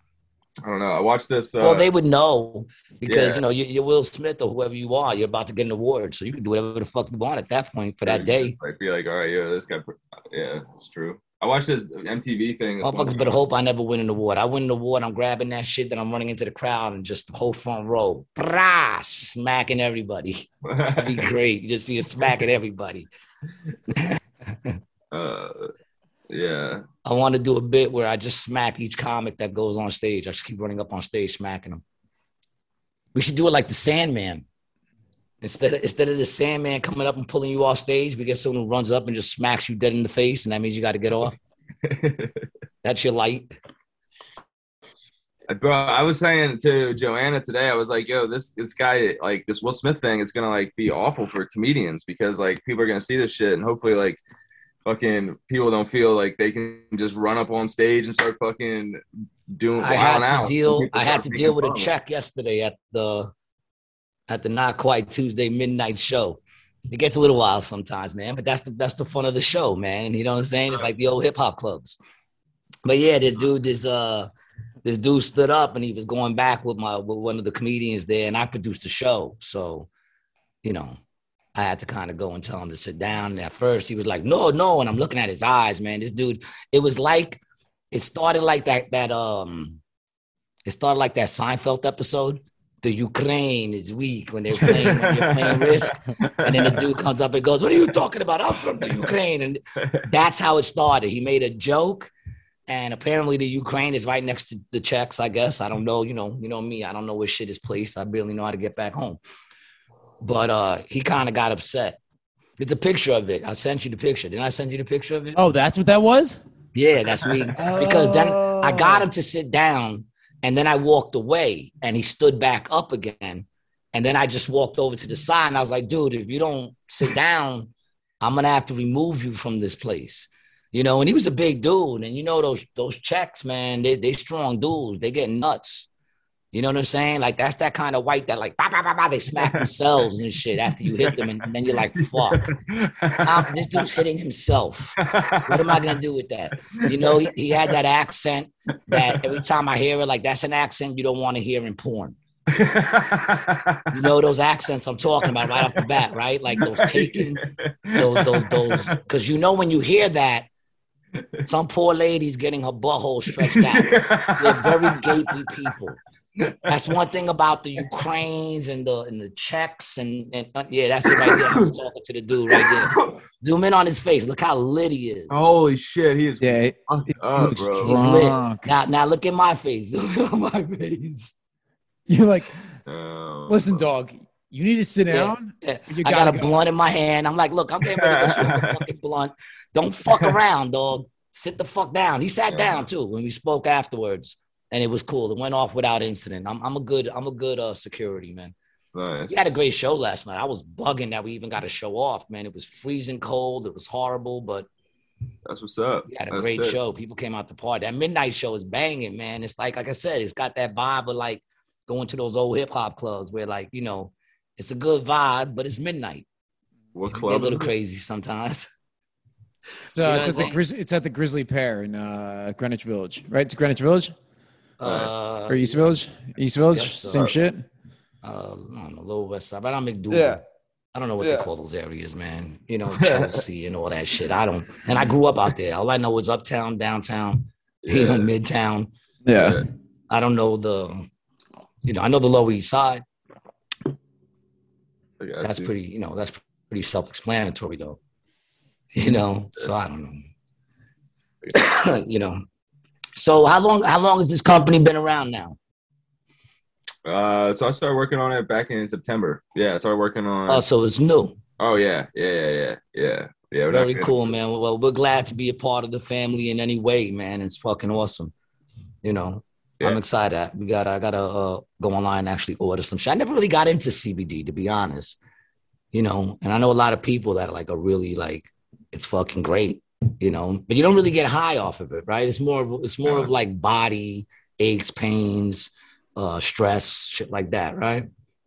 I don't know. I watched this. Uh, well, they would know because, yeah. you know, you're, you're Will Smith or whoever you are, you're about to get an award. So you can do whatever the fuck you want at that point for yeah, that day. Like be like, all right, yeah, this guy, yeah, it's true. I watched this M T V thing. Motherfuckers better hope I never win an award. I win an award, I'm grabbing that shit, then I'm running into the crowd and just the whole front row, brah, smacking everybody. That'd be great. You just see it smacking everybody. uh, yeah. I want to do a bit where I just smack each comic that goes on stage. I just keep running up on stage, smacking them. We should do it like the Sandman. Instead of, instead of the Sandman coming up and pulling you off stage, we get someone who runs up and just smacks you dead in the face, and that means you got to get off. That's your light. Bro, I was saying to Joanna today, I was like, yo, this this guy, like this Will Smith thing is going to like be awful for comedians because like people are going to see this shit and hopefully like fucking people don't feel like they can just run up on stage and start fucking doing. I had to out. deal. I had to deal with a Czech yesterday at the at the Not Quite Tuesday midnight show. It gets a little wild sometimes, man, but that's the, that's the fun of the show, man. You know what I'm saying? It's like the old hip hop clubs. But yeah, this dude, this, uh, this dude stood up and he was going back with my, with one of the comedians there, and I produced the show. So, you know, I had to kind of go and tell him to sit down. And at first he was like, no, no. And I'm looking at his eyes, man. This dude, it was like, it started like that, that, um, it started like that Seinfeld episode. The Ukraine is weak when they're playing, when you're playing Risk. And then the dude comes up and goes, what are you talking about? I'm from the Ukraine. And that's how it started. He made a joke. And apparently the Ukraine is right next to the Czechs, I guess. I don't know. You know, you know me. I don't know where shit is placed. I barely know how to get back home. But uh, he kind of got upset. It's a picture of it. I sent you the picture. Didn't I send you the picture of it? Oh, that's what that was? Yeah, that's me. Oh. Because then I got him to sit down. And then I walked away and he stood back up again. And then I just walked over to the side and I was like, dude, if you don't sit down, I'm going to have to remove you from this place. You know, and he was a big dude. And you know, those those Czechs, man, they they strong dudes. They get nuts. You know what I'm saying? Like, that's that kind of white that like, bah, bah, bah, bah, they smack themselves and shit after you hit them. And, and then you're like, fuck, I'm, this dude's hitting himself. What am I going to do with that? You know, he, he had that accent that every time I hear it, like, that's an accent you don't want to hear in porn. You know, those accents I'm talking about right off the bat, right? Like those taken, those, those, those. Because you know when you hear that, some poor lady's getting her butthole stretched out. They're very gapey people. That's one thing about the Ukrainians and the and the Czechs and, and uh, yeah, that's it right there. I was talking to the dude right there. Zoom in on his face. Look how lit he is. Holy shit, he is. Yeah, he up, bro. He's lit. Now, now look at my face. Zoom in on my face. You're like, um, listen, dog. You need to sit down. Yeah, yeah. You I got a go. blunt in my hand. I'm like, look, I'm getting ready to go smoke a fucking blunt. Don't fuck around, dog. Sit the fuck down. He sat yeah. down too when we spoke afterwards. And it was cool. It went off without incident. I'm, I'm a good, I'm a good uh, security, man. Nice. We had a great show last night. I was bugging that we even got a show off, man. It was freezing cold. It was horrible, but that's what's up. We had a that's great it. show. People came out to party. That midnight show is banging, man. It's like, like I said, it's got that vibe of like going to those old hip hop clubs where like, you know, it's a good vibe, but it's midnight. What club? A little crazy sometimes. So it's at, the Grizz- it's at the Grizzly Pear in uh, Greenwich Village, right? It's Greenwich Village? Uh, or East Village? East Village? So. Same shit? Um, I don't know, Lower West Side, but I'm McDougal. Yeah. I don't know what yeah. they call those areas, man. You know, Chelsea and all that shit. I don't. And I grew up out there. All I know is uptown, downtown, yeah. you know, midtown. Yeah. I don't know the, you know, I know the Lower East Side. That's you. pretty, you know, that's pretty self-explanatory, though. You know, so I don't know. You know, so how long? How long has this company been around now? Uh, so I started working on it back in September. Yeah, I started working on. Oh, so it's new. Oh yeah, yeah, yeah, yeah, yeah. yeah Very cool, man. Well, we're glad to be a part of the family in any way, man. It's fucking awesome. You know, yeah. I'm excited. We got. I gotta uh, go online and actually order some shit. I never really got into C B D, to be honest. You know, and I know a lot of people that like are really like. It's fucking great, you know, but you don't really get high off of it, right? It's more of it's more yeah. of like body aches, pains, uh, stress, shit like that, right?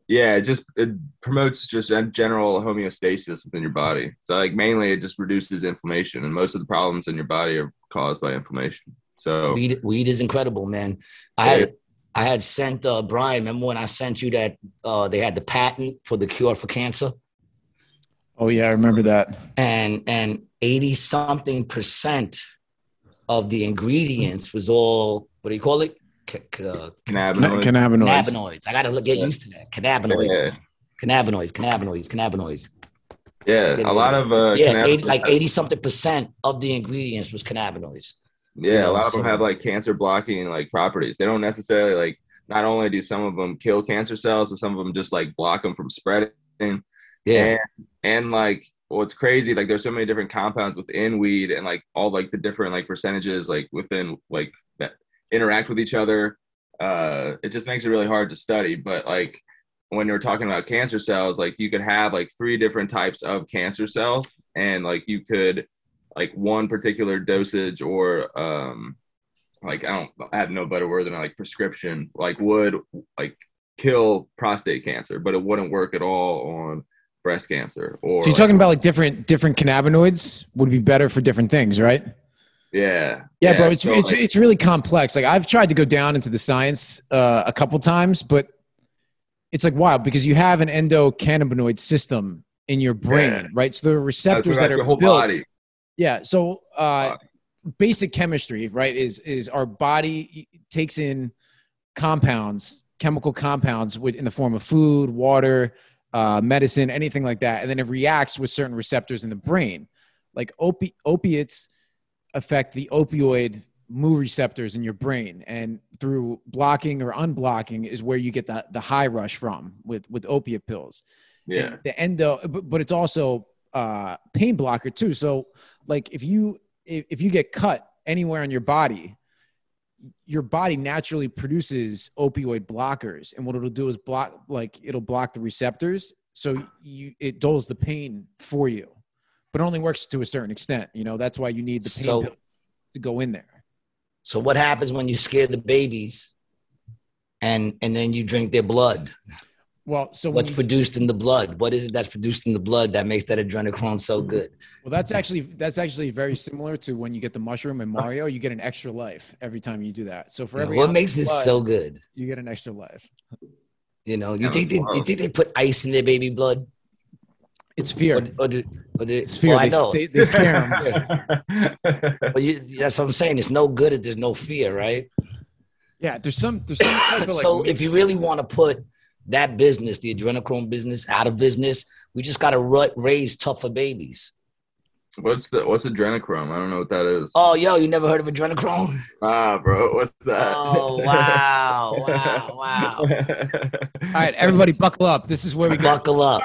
Yeah, it just it promotes just general homeostasis within your body. So like mainly it just reduces inflammation, and most of the problems in your body are caused by inflammation. So weed, weed is incredible, man. I yeah. had I had sent uh, Brian. Remember when I sent you that uh, they had the patent for the cure for cancer? Oh, yeah, I remember that. And and eighty-something percent of the ingredients was all, what do you call it? C- c- cannabinoids. cannabinoids. Cannabinoids. I got to get used to that. Cannabinoids. Yeah. Cannabinoids, cannabinoids, cannabinoids. Yeah, a lot of uh, yeah, eighty, like eighty-something percent of the ingredients was cannabinoids. Yeah, you know, a lot of so. them have, like, cancer-blocking, like, properties. They don't necessarily, like, not only do some of them kill cancer cells, but some of them just, like, block them from spreading. Yeah. And, and like, well, it's crazy. Like, there's so many different compounds within weed, and like all like the different like percentages like within like that interact with each other. Uh, it just makes it really hard to study. But like when you're talking about cancer cells, like you could have like three different types of cancer cells, and like you could like one particular dosage or um, like I don't I have no better word than like prescription like would like kill prostate cancer, but it wouldn't work at all on breast cancer. Or so you're talking about like different different cannabinoids would be better for different things, right? Yeah, yeah, yeah. Bro, it's so it's like, it's really complex. Like I've tried to go down into the science uh, a couple times, but it's like wild because you have an endocannabinoid system in your brain, yeah. right? So there are receptors that are built. Body. Yeah. So uh, basic chemistry, right? Is is our body takes in compounds, chemical compounds, in the form of food, water. Uh, medicine, anything like that. And then it reacts with certain receptors in the brain. Like opi- opiates affect the opioid mu receptors in your brain. And through blocking or unblocking is where you get the, the high rush from with, with opiate pills. Yeah. And the endo, but, but it's also uh pain blocker too. So like if you, if, if you get cut anywhere in your body, your body naturally produces opioid blockers, and what it'll do is block, like it'll block the receptors. So you, it dulls the pain for you, but only works to a certain extent. You know, that's why you need the pain so, pill to go in there. So what happens when you scare the babies and, and then you drink their blood? Well, so what's you, produced in the blood? What is it that's produced in the blood that makes that adrenochrome so good? Well, that's actually that's actually very similar to when you get the mushroom in Mario. You get an extra life every time you do that. So for yeah, every what makes this blood, so good? You get an extra life. You know, you think they you think they put ice in their baby blood? It's fear. Or, or do, or do, it's fear. Well, they, I know. They, they scare them. Well, you, that's what I'm saying. It's no good if there's no fear, right? Yeah, there's some. There's some type of like so if you really want to put. That business, the adrenochrome business, out of business. We just got to raise tougher babies. What's the what's adrenochrome? I don't know what that is. Oh, yo, you never heard of adrenochrome? Ah, bro, what's that? Oh, wow, wow, wow. All right, everybody buckle up. This is where we go. Buckle up.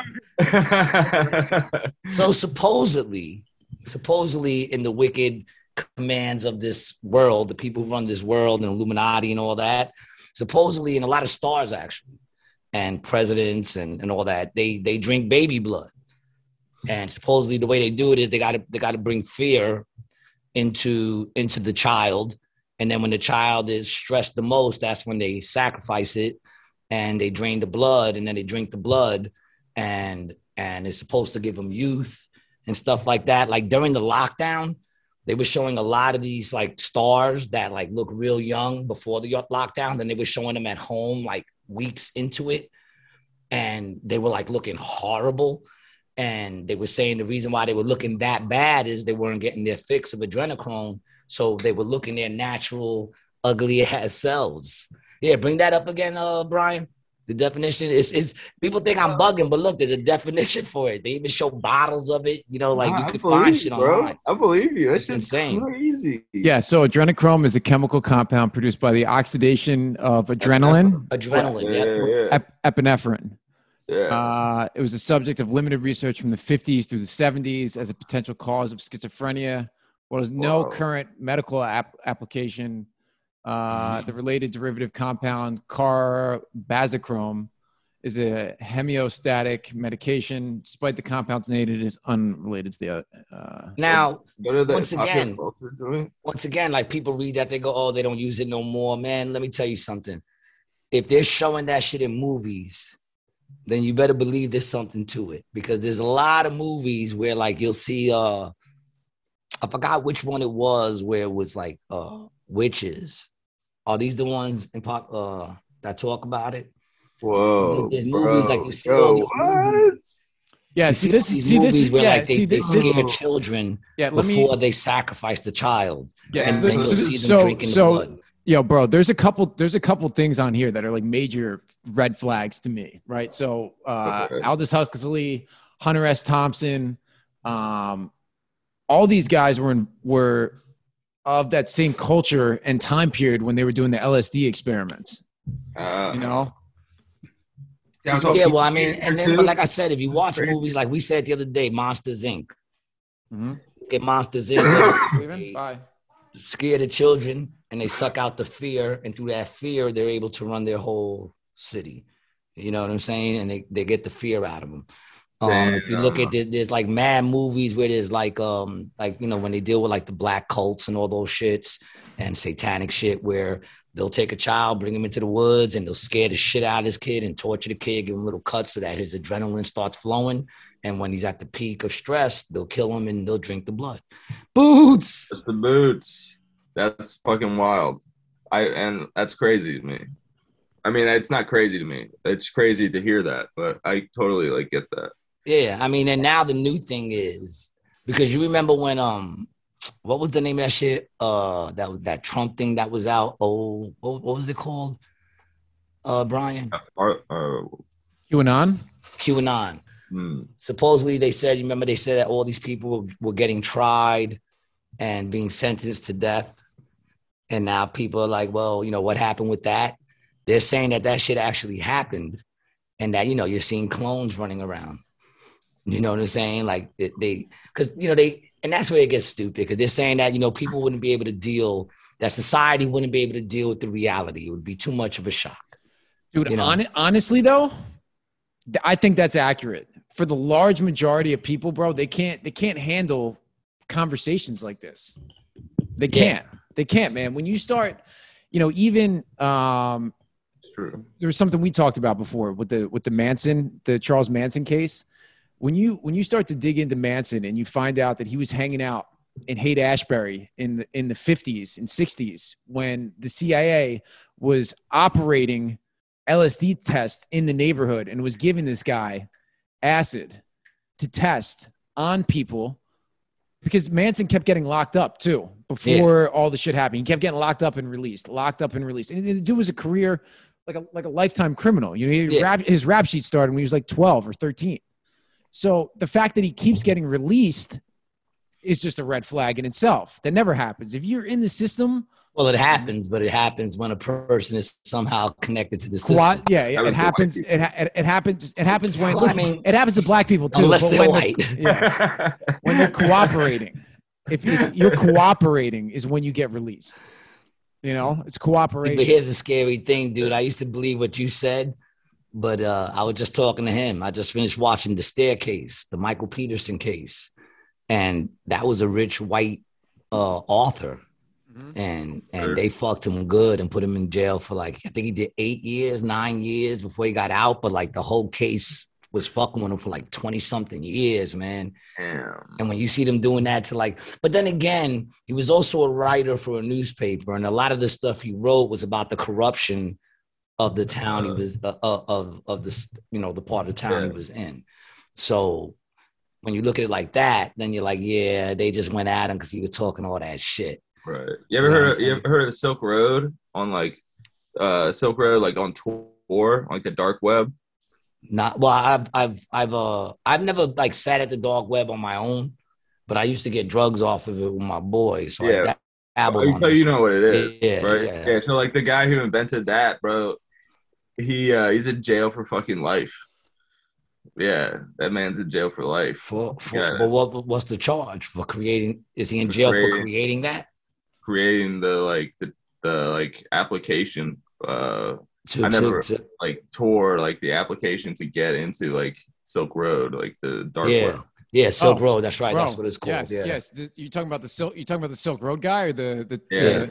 So supposedly, supposedly in the wicked commands of this world, the people who run this world and Illuminati and all that, supposedly in a lot of stars, actually, and presidents and, and all that, they they drink baby blood. And supposedly the way they do it is they gotta they gotta bring fear into into the child. And then when the child is stressed the most, that's when they sacrifice it and they drain the blood, and then they drink the blood. And and it's supposed to give them youth and stuff like that. Like during the lockdown, they were showing a lot of these like stars that like look real young before the lockdown. Then they were showing them at home like weeks into it, and they were like looking horrible. And they were saying the reason why they were looking that bad is they weren't getting their fix of adrenochrome. So they were looking their natural, ugly ass selves. Yeah, bring that up again, uh, Brian. The definition is, is people think I'm bugging, but look, there's a definition for it. They even show bottles of it. You know, like nah, you could find shit online. I believe you. It's insane. Crazy. Yeah. So adrenochrome is a chemical compound produced by the oxidation of adrenaline. Adrenaline. Yeah. yeah. Ep- epinephrine. Yeah. Uh, it was a subject of limited research from the fifties through the seventies as a potential cause of schizophrenia. Well, there's no Whoa. current medical ap- application. Uh, the related derivative compound carbazochrome is a homeostatic medication. Despite the compound's name, it is unrelated to the. Uh, now, once again, once again, like people read that, they go, "Oh, they don't use it no more." Man, let me tell you something. If they're showing that shit in movies, then you better believe there's something to it, because there's a lot of movies where, like, you'll see. Uh, I forgot which one it was where it was like uh, witches. Are these the ones in pop, uh, that talk about it? Whoa, there's movies like you see Yo, all these what? movies. Yeah, you see this. These see movies this. Where yeah, like they, see, they this, scare this, children yeah, before me, they sacrifice the child. Yeah, and so, then so, see them so, drinking so the blood. Yo, bro, there's a couple. There's a couple things on here that are like major red flags to me, right? So, uh, okay. Aldous Huxley, Hunter S. Thompson, um, all these guys were in, were. of that same culture and time period when they were doing the L S D experiments, uh, you know? Yeah, well, I mean, and then, but like I said, if you watch movies, like we said the other day, Monsters Incorporated. Mm-hmm. Get Monsters Incorporated. Scare the children, and they suck out the fear, and through that fear, they're able to run their whole city. You know what I'm saying? And they, they get the fear out of them. Um, if you look at it, there's like mad movies where there's like, um, like, you know, when they deal with like the black cults and all those shits and satanic shit, where they'll take a child, bring him into the woods, and they'll scare the shit out of this kid and torture the kid, give him little cuts so that his adrenaline starts flowing. And when he's at the peak of stress, they'll kill him and they'll drink the blood. Boots. That's the boots. That's fucking wild. I, and that's crazy to me. I mean, it's not crazy to me. It's crazy to hear that, but I totally like get that. Yeah, I mean, and now the new thing is, because you remember when, um, what was the name of that shit? Uh, that was that Trump thing that was out. Oh, what, what was it called? Uh, Brian? Uh, uh, QAnon? QAnon. Hmm. Supposedly they said, you remember they said that all these people were, were getting tried and being sentenced to death. And now people are like, well, you know, what happened with that? They're saying that that shit actually happened, and that, you know, you're seeing clones running around. You know what I'm saying? Like it, they, because, you know, they, and that's where it gets stupid, because they're saying that, you know, people wouldn't be able to deal, that society wouldn't be able to deal with the reality. It would be too much of a shock. Dude, you know? on, honestly, though, I think that's accurate. For the large majority of people, bro, they can't, they can't handle conversations like this. They can't. Yeah. They can't, man. When you start, you know, even, um, it's true. There was something we talked about before with the, with the Manson, the Charles Manson case. When you when you start to dig into Manson and you find out that he was hanging out in Haight-Ashbury in the in the fifties and sixties when the C I A was operating L S D tests in the neighborhood and was giving this guy acid to test on people, because Manson kept getting locked up too before yeah. all the shit happened. He kept getting locked up and released, locked up and released. And the dude was a career like a like a lifetime criminal. You know, he, yeah. rap, his rap sheet started when he was like twelve or thirteen. So the fact that he keeps getting released is just a red flag in itself. That never happens. If you're in the system... Well, it happens, but it happens when a person is somehow connected to the system. Yeah, yeah it happens. It, it, it happens. It happens when... Well, I mean, it happens to black people, too. Unless they're white. They're, yeah, when they're cooperating. If it's, you're cooperating is when you get released. You know? It's cooperation. But here's a scary thing, dude. I used to believe what you said. But uh, I was just talking to him. I just finished watching The Staircase, the Michael Peterson case. And that was a rich white uh, author. Mm-hmm. And and sure. they fucked him good and put him in jail for like, I think he did eight years, nine years before he got out. But like the whole case was fucking with them for like twenty something years, man. Damn. And when you see them doing that to like, but then again, he was also a writer for a newspaper, and a lot of the stuff he wrote was about the corruption of the town he was uh, of, of this, you know, the part of town yeah. he was in. So when you look at it like that, then you're like, yeah, they just went at him because he was talking all that shit. Right. You ever you know heard? Of, you ever heard of Silk Road on like uh, Silk Road, like on tour, like the dark web? Not well. I've I've I've uh I've never like sat at the dark web on my own, but I used to get drugs off of it with my boys. So yeah. I dab- so you know what it is, yeah, right? Yeah. yeah. So like the guy who invented that, bro, he uh, he's in jail for fucking life. Yeah, that man's in jail for life. For, for yeah. But what what's the charge for creating? Is he in for jail creating, for creating that? Creating the like the, the like application. Uh, to, I never to, to, like tore like the application to get into like Silk Road, like the dark yeah. web. Yeah, Silk oh, Road. That's right. Bro, that's what it's called. Yes, yeah. yes. The, you talking about the Silk? You talking about the Silk Road guy or the the? Yeah, the,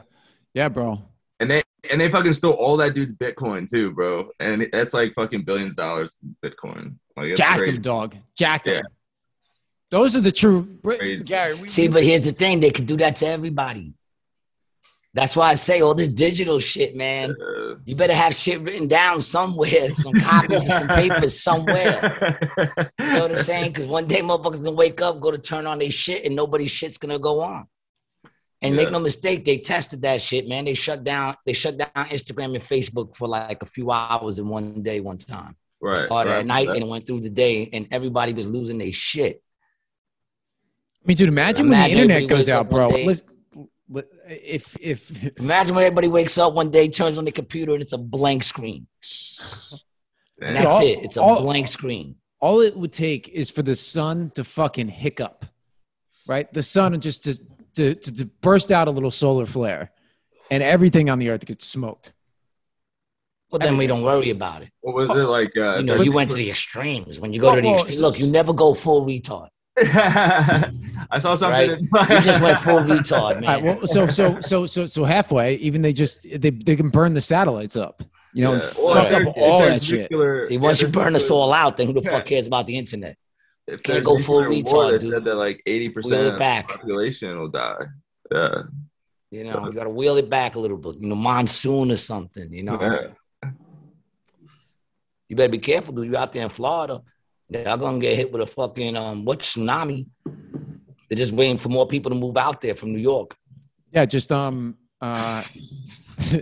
yeah bro. And they. And they fucking stole all that dude's Bitcoin too, bro. And that's like fucking billions of dollars in Bitcoin. Like, jacked crazy. Him, dog. Jacked yeah. him. Those are the true – Gary. We, See, we, but here's the thing. They can do that to everybody. That's why I say all this digital shit, man. Uh, you better have shit written down somewhere, some copies and some papers somewhere. You know what I'm saying? Because one day motherfuckers gonna wake up, go to turn on their shit, and nobody's shit's gonna go on. And yeah. make no mistake, they tested that shit, man. They shut down. They shut down Instagram and Facebook for like a few hours in one day, one time. Right. It started right. at night that. and it went through the day, and everybody was losing their shit. I mean, dude, imagine, imagine when the internet goes out, bro. Let's, if if imagine when everybody wakes up one day, turns on the computer, and it's a blank screen. And that's all, it. It's a all, blank screen. All it would take is for the sun to fucking hiccup, right? The sun just to. To, to, to burst out a little solar flare, and everything on the earth gets smoked. Well, then everything. We don't worry about it. What was oh. it like? Uh, you know, you went to the extremes. When you go oh, to the extremes, oh, look, you never go full retard. I saw something. Right? That- you just went full retard, man. Right, well, so, so, so, so, so halfway. Even they just they they can burn the satellites up. You know, yeah. and well, fuck up all that nuclear, shit. See, once you burn nuclear, us all out, then who the fuck cares about the internet? If can't go full retard, dude. Said that like eighty percent of the population will die. Yeah. You know, you got to wheel it back a little bit. You know, monsoon or something, you know. Yeah. You better be careful, dude. You're out there in Florida. They're going to get hit with a fucking, um, what, tsunami? They're just waiting for more people to move out there from New York. Yeah, just, um... Uh,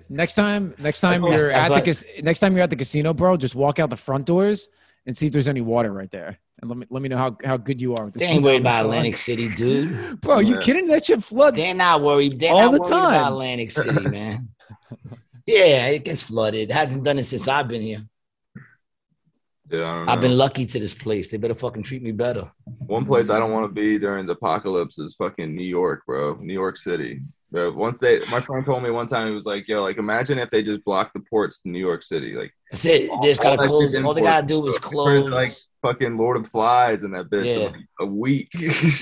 next time, next time that's, you're that's at like, the ca- next time you're at the casino, bro, just walk out the front doors and see if there's any water right there. And let me let me know how, how good you are with this. They ain't worried about Atlantic City, dude. Bro, you yeah. kidding? That shit floods. They're not worried. They're all not the worried time. About Atlantic City, man. Yeah, it gets flooded. It hasn't done it since I've been here. Yeah, I don't know. I've been lucky to this place. They better fucking treat me better. One place I don't want to be during the apocalypse is fucking New York, bro. New York City. Bro, once they, my friend told me one time, he was like, "Yo, like imagine if they just blocked the ports to New York City, like that's it. They just gotta close. All they gotta do is close, like fucking Lord of Flies and that bitch yeah. in like a week."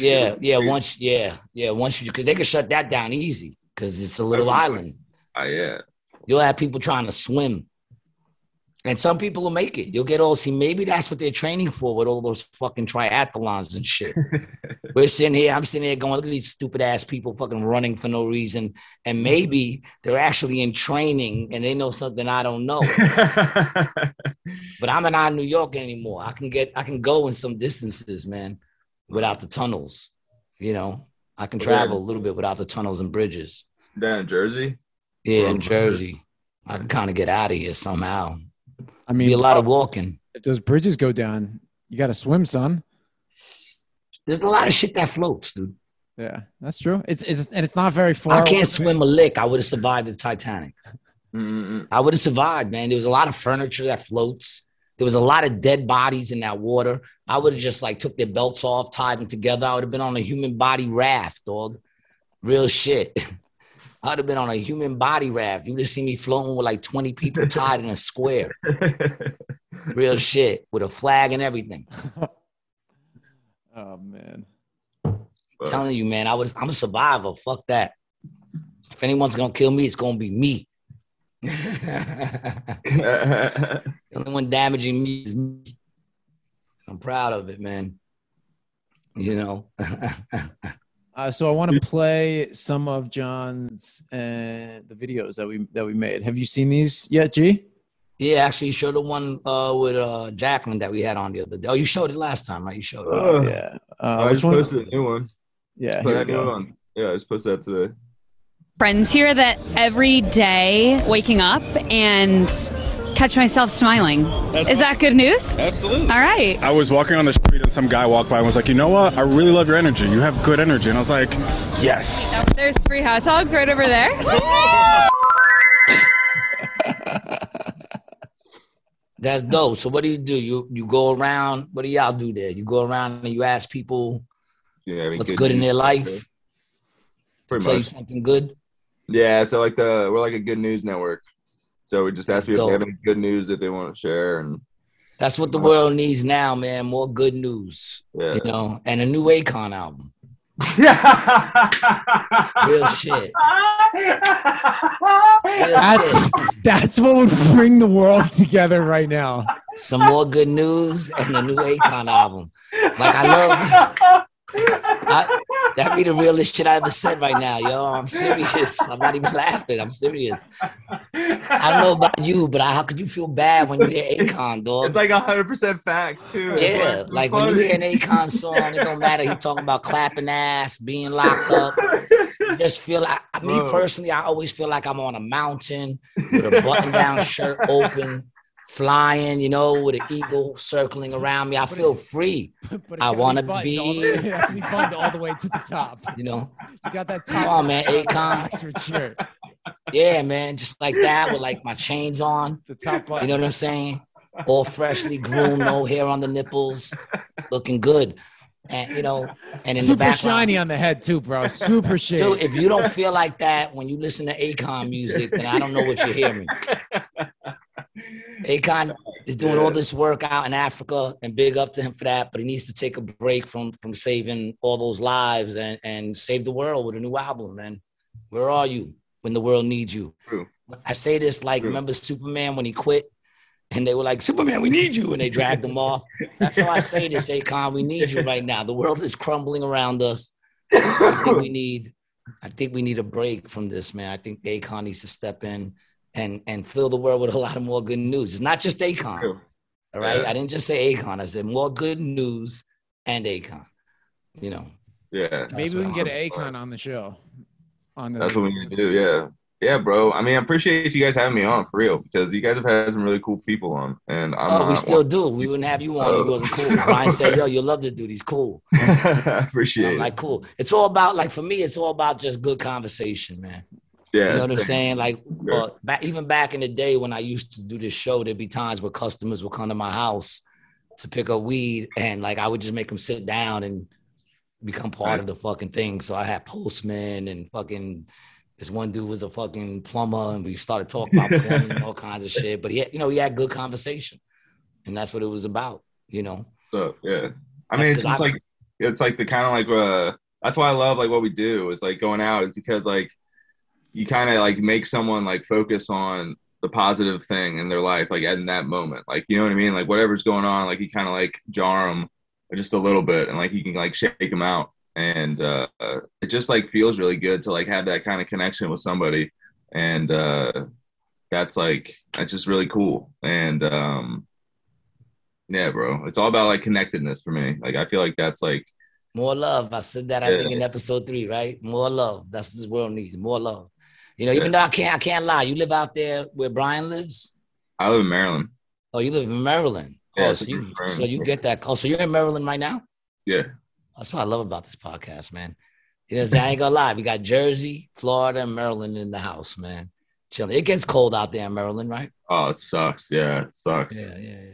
yeah, yeah. Once, yeah, yeah. Once you, cause they could shut that down easy, cause it's a little island. Oh yeah. You'll have people trying to swim, and some people will make it. You'll get all see. Maybe that's what they're training for with all those fucking triathlons and shit. We're sitting here, I'm sitting here going, look at these stupid ass people fucking running for no reason. And maybe they're actually in training and they know something I don't know. But I'm not in New York anymore. I can get, I can go in some distances, man, without the tunnels. You know, I can travel a little bit without the tunnels and bridges. Down in Jersey? Yeah, in Jersey. I can kind of get out of here somehow. I mean, be a lot of walking. If those bridges go down, you got to swim, son. There's a lot of shit that floats, dude. Yeah, that's true. It's, it's and it's not very far. I can't away. swim a lick. I would have survived the Titanic. Mm-hmm. I would have survived, man. There was a lot of furniture that floats. There was a lot of dead bodies in that water. I would have just like took their belts off, tied them together. I would have been on a human body raft, dog. Real shit. I would have been on a human body raft. You would have seen me floating with like twenty people tied in a square. Real shit with a flag and everything. Oh man, I'm telling you, man, I was I'm a survivor. Fuck that. If anyone's gonna kill me, it's gonna be me. The only one damaging me is me. I'm proud of it, man. You know. Uh, so I want to play some of John's uh, the videos that we that we made. Have you seen these yet, G? Yeah, actually, you showed the one uh, with uh, Jacqueline that we had on the other day. Oh, you showed it last time, right? You showed it. Uh, yeah. Uh, I just posted a new one. Yeah, here we go. Yeah, I just posted that today. Friends here that every day waking up and catch myself smiling. That's Is that good news? Absolutely. All right. I was walking on the street and some guy walked by and was like, you know what? I really love your energy. You have good energy. And I was like, yes. There's free hot dogs right over there. That's dope. So what do you do? You you go around. What do y'all do there? You go around and you ask people yeah, I mean, what's good, good in their life. Pretty tell much. You something good. Yeah. So like the we're like a good news network. So we just ask people dope. If they have any good news that they want to share. And that's what the world needs now, man. More good news, yeah. You know, and a new Akon album. Real shit. Real that's, shit. That's what would bring the world together right now. Some more good news and a new Akon album. Like, I love I, that'd be the realest shit I ever said right now, yo. I'm serious. I'm not even laughing. I'm serious. I don't know about you, but I, how could you feel bad when you hear Akon, dog? It's like one hundred percent facts, too. Yeah, it's like, like when you hear an Akon song, it don't matter. He's talking about clapping ass, being locked up. You just feel like, me personally, I always feel like I'm on a mountain with a button-down shirt open. Flying, you know, with an eagle circling around me. I feel free. I want to be. It has to be bugged all the way to the top. You know? You got that top. Come on, man. Akon. Oxford shirt. Yeah, man. Just like that with, like, my chains on. The top button. You know what I'm saying? All freshly groomed, no hair on the nipples. Looking good. And, you know, and in Super the background. Super shiny on the head, too, bro. Super shiny. Dude, if you don't feel like that when you listen to Akon music, then I don't know what you're hearing. Akon is doing yeah. all this work out in Africa, and big up to him for that, but he needs to take a break from from saving all those lives and, and save the world with a new album, man. Where are you when the world needs you? True. I say this like, True. Remember Superman when he quit? And they were like, Superman, we need you, and they dragged him off. That's how I say this, Akon, we need you right now. The world is crumbling around us. I think we need, I think we need a break from this, man. I think Akon needs to step in. And, and fill the world with a lot of more good news. It's not just Akon, True. All right? Yeah. I didn't just say Akon. I said more good news and Akon, you know. Yeah. Maybe we can get an Akon on the show. On the That's what we need to do, yeah. Yeah, bro. I mean, I appreciate you guys having me on, for real, because you guys have had some really cool people on. And I'm Oh, we still one. do. We wouldn't have you on if it wasn't cool. Brian said, yo, you'll love this dude. He's cool. I appreciate I'm it. Like, cool. It's all about, like, for me, it's all about just good conversation, man. Yeah, you know what I'm saying? Like, sure. uh, back, even back in the day when I used to do this show, there'd be times where customers would come to my house to pick up weed, and like I would just make them sit down and become part nice. Of the fucking thing. So I had postmen and fucking this one dude was a fucking plumber, and we started talking about plumbing and all kinds of shit. But he, had, you know, he had good conversation, and that's what it was about, you know. So yeah, I mean, it's just I, like it's like the kind of like uh, that's why I love like what we do. It's like going out is because like. You kind of like make someone like focus on the positive thing in their life, like in that moment, like, you know what I mean? Like whatever's going on, like you kind of like jar them just a little bit and like, you can like shake them out. And uh, it just like feels really good to like have that kind of connection with somebody. And uh, that's like, that's just really cool. And um, yeah, bro, it's all about like connectedness for me. Like, I feel like that's like, more love. I said that, I yeah. think in episode three, right? More love. That's what this world needs. More love. You know, even though I can't, I can't lie. You live out there where Brian lives? I live in Maryland. Oh, you live in Maryland. Yeah, oh, so you, Maryland. So you get that. Oh, so you're in Maryland right now? Yeah. That's what I love about this podcast, man. You know, I ain't gonna lie. We got Jersey, Florida, and Maryland in the house, man. Chilling. It gets cold out there in Maryland, right? Oh, it sucks. Yeah, it sucks. Yeah, yeah, yeah.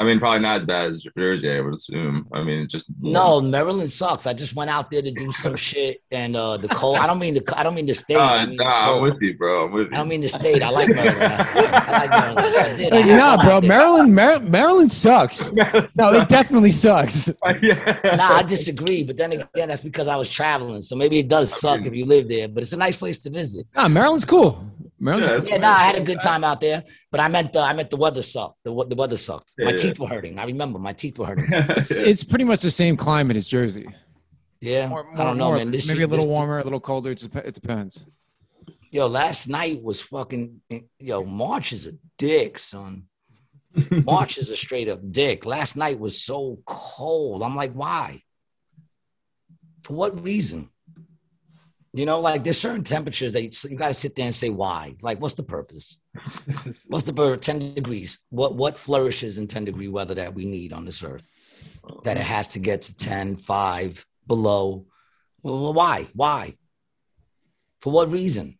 I mean, probably not as bad as Jersey, I would assume. I mean, it just no. Maryland sucks. I just went out there to do some shit, and uh, the cold. I don't mean the. I don't mean the state. Uh, I mean nah, I'm with you, bro. I'm with you. I don't mean the state. I like Maryland. I like Maryland. I did. I nah, bro. Maryland, Mar- Maryland sucks. Maryland no, sucks. It definitely sucks. Nah, I disagree. But then again, that's because I was traveling, so maybe it does suck if you live there. But it's a nice place to visit. Nah, Maryland's cool. Maryland's yeah, yeah no, I had a good time out there, but I meant the, I meant the weather sucked. The, the weather sucked. My yeah, teeth yeah. were hurting. I remember my teeth were hurting. It's, yeah. it's pretty much the same climate as Jersey. Yeah, more, more, I don't know, more, man. This maybe year, a little warmer, a little colder. It, just, it depends. Yo, last night was fucking. Yo, March is a dick, son. March is a straight up dick. Last night was so cold. I'm like, why? For what reason? You know, like there's certain temperatures that you, you got to sit there and say, why? Like, what's the purpose? What's the purpose? ten degrees. What what flourishes in ten degree weather that we need on this earth? That it has to get to ten, five, below. Well, why? Why? For what reason?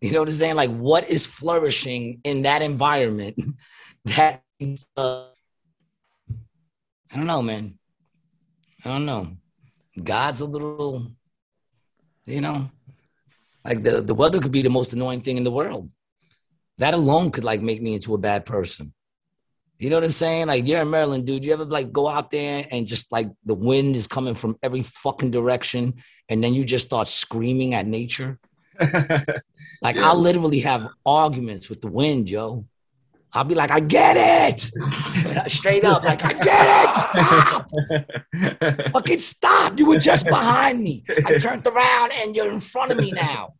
You know what I'm saying? Like, what is flourishing in that environment? That uh, I don't know, man. I don't know. God's a little... You know, like the, the weather could be the most annoying thing in the world. That alone could like make me into a bad person. You know what I'm saying? Like you're in Maryland, dude. You ever like go out there and just like the wind is coming from every fucking direction. And then you just start screaming at nature. Like yeah. I literally have arguments with the wind, yo. I'll be like, I get it. Straight up, like, I get it. Stop. Fucking stop. You were just behind me. I turned around and you're in front of me now.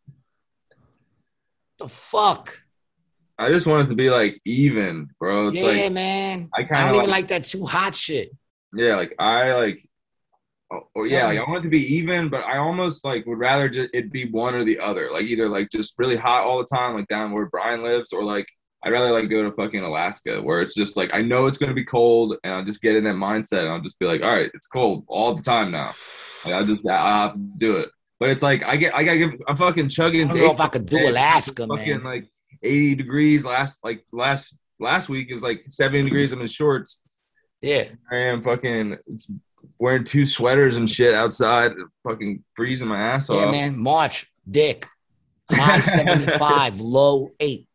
The fuck? I just want it to be, like, even, bro. It's yeah, like, man. I, I don't even like, like that too hot shit. Yeah, like, I, like, oh, oh yeah, yeah, like, I want it to be even, but I almost, like, would rather just, it be one or the other. Like, either, like, just really hot all the time, like, down where Brian lives, or, like, I'd rather, like, go to fucking Alaska where it's just, like, I know it's going to be cold, and I'll just get in that mindset, and I'll just be like, all right, it's cold all the time now. Like, I'll just I'll have to do it. But it's, like, I get, I got to give – I'm fucking chugging. I don't know if I could do Alaska, man. Fucking, like, eighty degrees last – like, last last week is, like, seventy degrees. I'm in shorts. Yeah. I am fucking – it's wearing two sweaters and shit outside, fucking freezing my ass off. Yeah, man. March, dick. High seventy-five, low eight.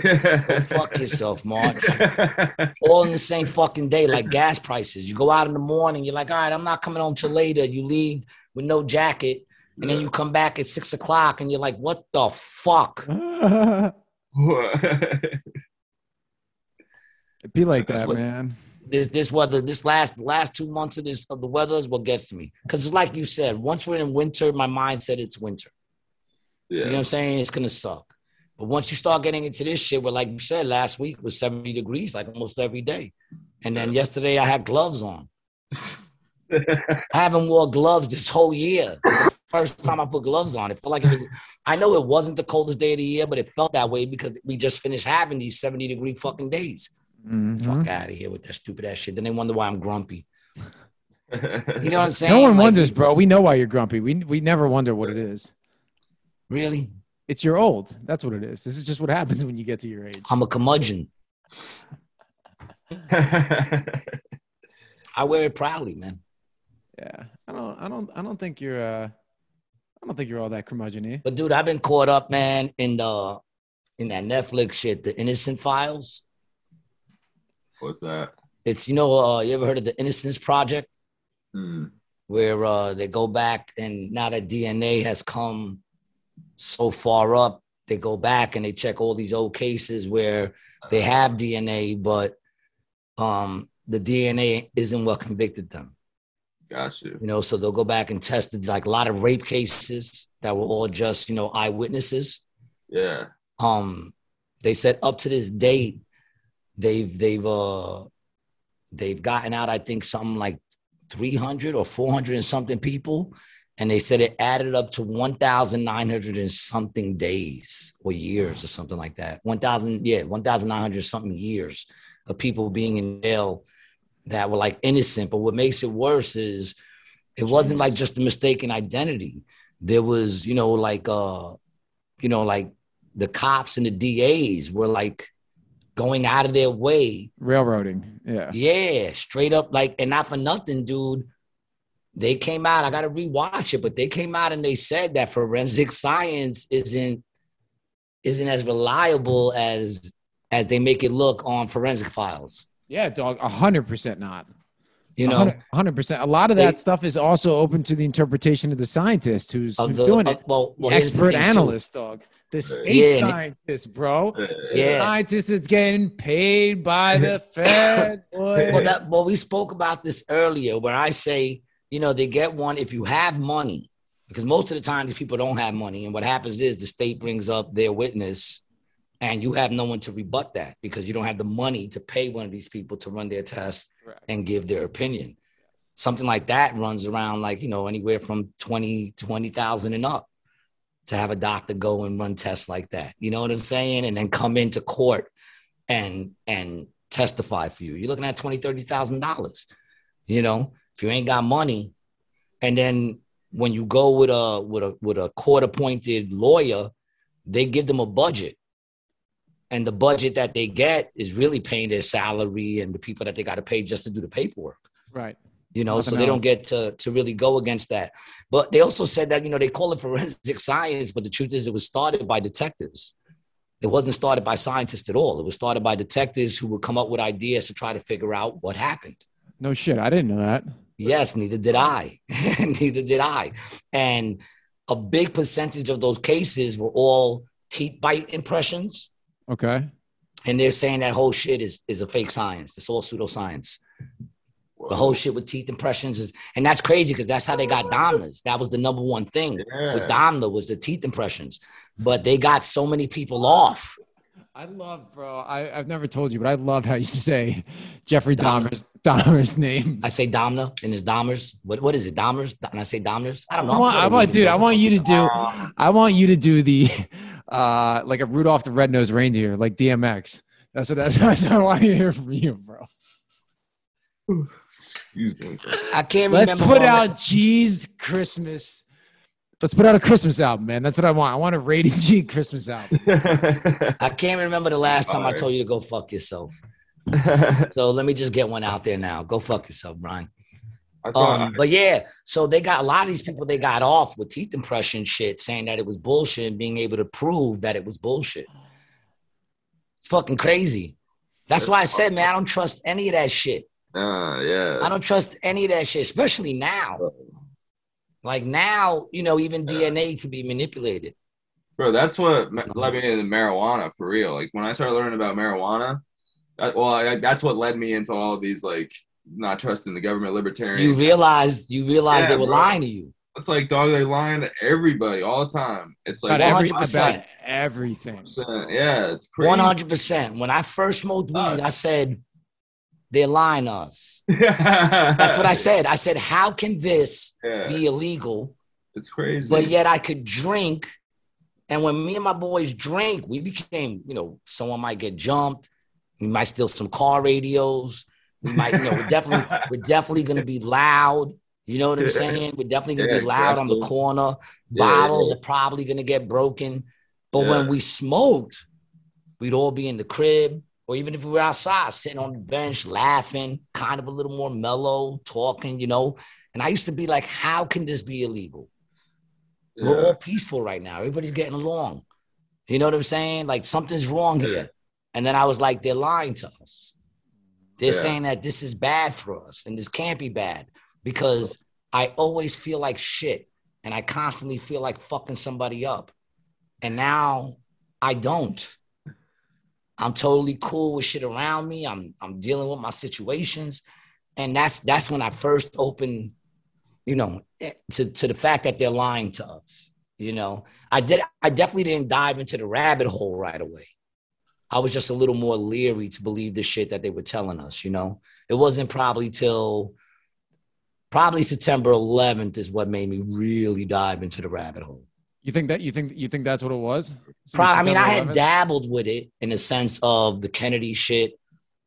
Go fuck yourself, March. All in the same fucking day, like gas prices. You go out in the morning, you're like, all right, I'm not coming home till later. You leave with no jacket, and then you come back at six o'clock, and you're like, what the fuck? It'd be like that, what, man. This this weather, this last last two months of this of the weather is what gets to me. Because it's like you said, once we're in winter, my mind said it's winter. Yeah. You know what I'm saying? It's gonna suck. But once you start getting into this shit, where like you said, last week was seventy degrees, like almost every day. And then yesterday I had gloves on. I haven't worn gloves this whole year. The first time I put gloves on, it felt like it was, I know it wasn't the coldest day of the year, but it felt that way because we just finished having these seventy degree fucking days. Mm-hmm. Fuck out of here with that stupid ass shit. Then they wonder why I'm grumpy. You know what I'm saying? No one like, wonders, bro. We know why you're grumpy. We, we never wonder what it is. Really? It's your old. That's what it is. This is just what happens when you get to your age. I'm a curmudgeon. I wear it proudly, man. Yeah, I don't, I don't, I don't think you're. Uh, I don't think you're all that curmudgeon-y. But dude, I've been caught up, man, in the in that Netflix shit, The Innocent Files. What's that? It's you know, uh, you ever heard of the Innocence Project? Mm. Where uh, they go back, and now that D N A has come so far up, they go back and they check all these old cases where they have D N A, but um, the D N A isn't what convicted them. Gotcha. You know, so they'll go back and test it, like a lot of rape cases that were all just, you know, eyewitnesses. Yeah. Um, they said up to this date, they've they've uh they've gotten out, I think, something like three hundred or four hundred and something people. And they said it added up to one thousand nine hundred and something days or years or something like that. one thousand, yeah, one thousand nine hundred something years of people being in jail that were like innocent. But what makes it worse is it wasn't like just a mistaken identity. There was, you know, like, uh, you know, like the cops and the D As were like going out of their way. Railroading. Yeah. Yeah. Straight up like, and not for nothing, dude. They came out, I got to rewatch it, but they came out and they said that forensic science isn't isn't as reliable as as they make it look on Forensic Files. Yeah, dog, one hundred percent not. You know, one hundred percent. A lot of that they, stuff is also open to the interpretation of the scientist who's, who's the, doing it. Uh, well, well, expert analyst, too. Dog. The state yeah. scientist, bro. Yeah. The scientist is getting paid by the Fed. Boy. Well, that, well, we spoke about this earlier where I say, you know, they get one if you have money, because most of the time these people don't have money. And what happens is the state brings up their witness and you have no one to rebut that because you don't have the money to pay one of these people to run their test Correct. And give their opinion. Something like that runs around like, you know, anywhere from twenty thousand and up to have a doctor go and run tests like that. You know what I'm saying? And then come into court and and testify for you. You're looking at twenty thousand, thirty thousand dollars, you know, if you ain't got money. And then when you go with a with a with a court appointed lawyer, they give them a budget. And the budget that they get is really paying their salary and the people that they got to pay just to do the paperwork. Right. You know, Nothing so they else. Don't get to, to really go against that. But they also said that, you know, they call it forensic science, but the truth is it was started by detectives. It wasn't started by scientists at all. It was started by detectives who would come up with ideas to try to figure out what happened. No shit. I didn't know that. Yes, neither did I. Neither did I. And a big percentage of those cases were all teeth bite impressions. Okay. And they're saying that whole shit is, is a fake science. It's all pseudoscience. The whole shit with teeth impressions is, and that's crazy because that's how they got Domlas. That was the number one thing yeah. with Domla was the teeth impressions. But they got so many people off. I love, bro. I, I've never told you, but I love how you say Jeffrey Dahmer's Dahmer's name. I say Domla and his Dahmer's. What what is it? Dahmer's? And I say Dahmer's. I don't know. I want, I want dude. I want you to do. I want you to do the, uh, like a Rudolph the Red-Nosed Reindeer, like D M X. That's what that's, that's what I want to hear from you, bro. Ooh. I can't Let's remember put out G's Christmas. Let's put out a Christmas album, man. That's what I want. I want a Rated G Christmas album. I can't remember the last time right. I told you to go fuck yourself. So let me just get one out there now. Go fuck yourself, Brian. Um, but yeah, so they got a lot of these people. They got off with teeth impression shit, saying that it was bullshit and being able to prove that it was bullshit. It's fucking crazy. That's why I said, man, I don't trust any of that shit. Uh, yeah. I don't trust any of that shit, especially now. Like now, you know, even yeah. D N A can be manipulated. Bro, that's what led me into marijuana for real. Like when I started learning about marijuana, that, well, I, that's what led me into all of these, like not trusting the government, libertarian. You realized, you realized yeah, they were bro. lying to you. It's like, dog, they're lying to everybody all the time. It's like about, one hundred percent. About everything. one hundred percent. Yeah, it's crazy. one hundred percent. When I first smoked weed, uh, I said, they're lying to us. That's what I said. I said, how can this yeah. be illegal? It's crazy. But yet I could drink. And when me and my boys drink, we became, you know, someone might get jumped. We might steal some car radios. We might, you know, we're definitely, we're definitely going to be loud. You know what I'm yeah. saying? We're definitely going to yeah, be loud absolutely. On the corner. Yeah. Bottles are probably going to get broken. But yeah. when we smoked, we'd all be in the crib. Or even if we were outside, sitting on the bench, laughing, kind of a little more mellow, talking, you know. And I used to be like, how can this be illegal? Yeah. We're all peaceful right now. Everybody's getting along. You know what I'm saying? Like, something's wrong yeah. here. And then I was like, they're lying to us. They're yeah. saying that this is bad for us. And this can't be bad. Because I always feel like shit. And I constantly feel like fucking somebody up. And now I don't. I'm totally cool with shit around me. I'm I'm dealing with my situations. And that's that's when I first opened, you know, to, to the fact that they're lying to us. You know, I did I definitely didn't dive into the rabbit hole right away. I was just a little more leery to believe the shit that they were telling us, you know. It wasn't probably till probably September eleventh is what made me really dive into the rabbit hole. You think that you think you think that's what it was? Probably, I mean, I had dabbled with it in the sense of the Kennedy shit.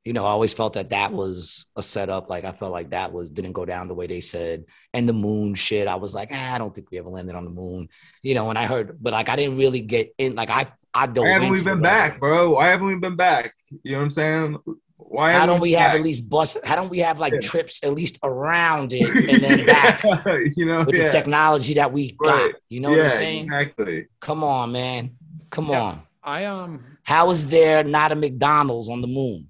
You know, I always felt that that was a setup. Like I felt like that was didn't go down the way they said. And the moon shit, I was like, ah, I don't think we ever landed on the moon. You know, and I heard, but like I didn't really get in. Like I, I don't. Why haven't we been back, bro? Why haven't we been back? You know what I'm saying? Why how don't we have back? At least bus? How don't we have like yeah. trips at least around it and then back? You know, with yeah. the technology that we right. got. You know yeah, what I'm saying? Exactly. Come on, man. Come yeah, on. I um. How is there not a McDonald's on the moon?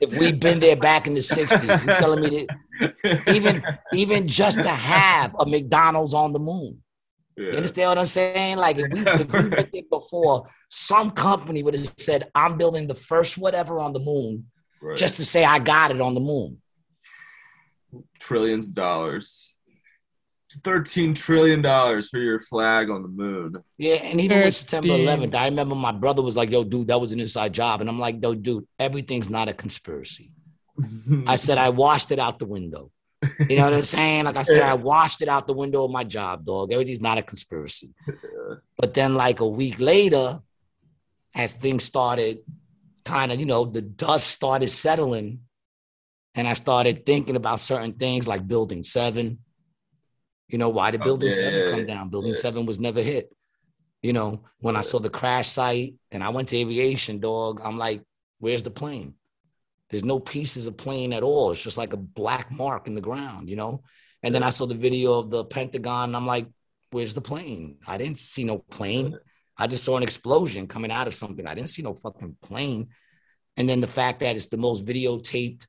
If we've been there back in the sixties, you're telling me that even even just to have a McDonald's on the moon. Yeah. You understand what I'm saying? Like, if we, if we did it before, some company would have said, I'm building the first whatever on the moon, right, just to say I got it on the moon. Trillions of dollars. thirteen trillion dollars for your flag on the moon. Yeah, and even with September eleventh, I remember my brother was like, yo, dude, that was an inside job. And I'm like, yo, dude, everything's not a conspiracy. I said, I washed it out the window. You know what I'm saying? Like I said, I washed it out the window of my job, dog. Everything's not a conspiracy. But then like a week later, as things started kind of, you know, the dust started settling. And I started thinking about certain things like Building seven. You know, why did Building oh, yeah, seven yeah, yeah, come down? Building yeah. seven was never hit. You know, when yeah. I saw the crash site and I went to aviation, dog, I'm like, where's the plane? There's no pieces of plane at all. It's just like a black mark in the ground, you know? And then I saw the video of the Pentagon and I'm like, where's the plane? I didn't see no plane. I just saw an explosion coming out of something. I didn't see no fucking plane. And then the fact that it's the most videotaped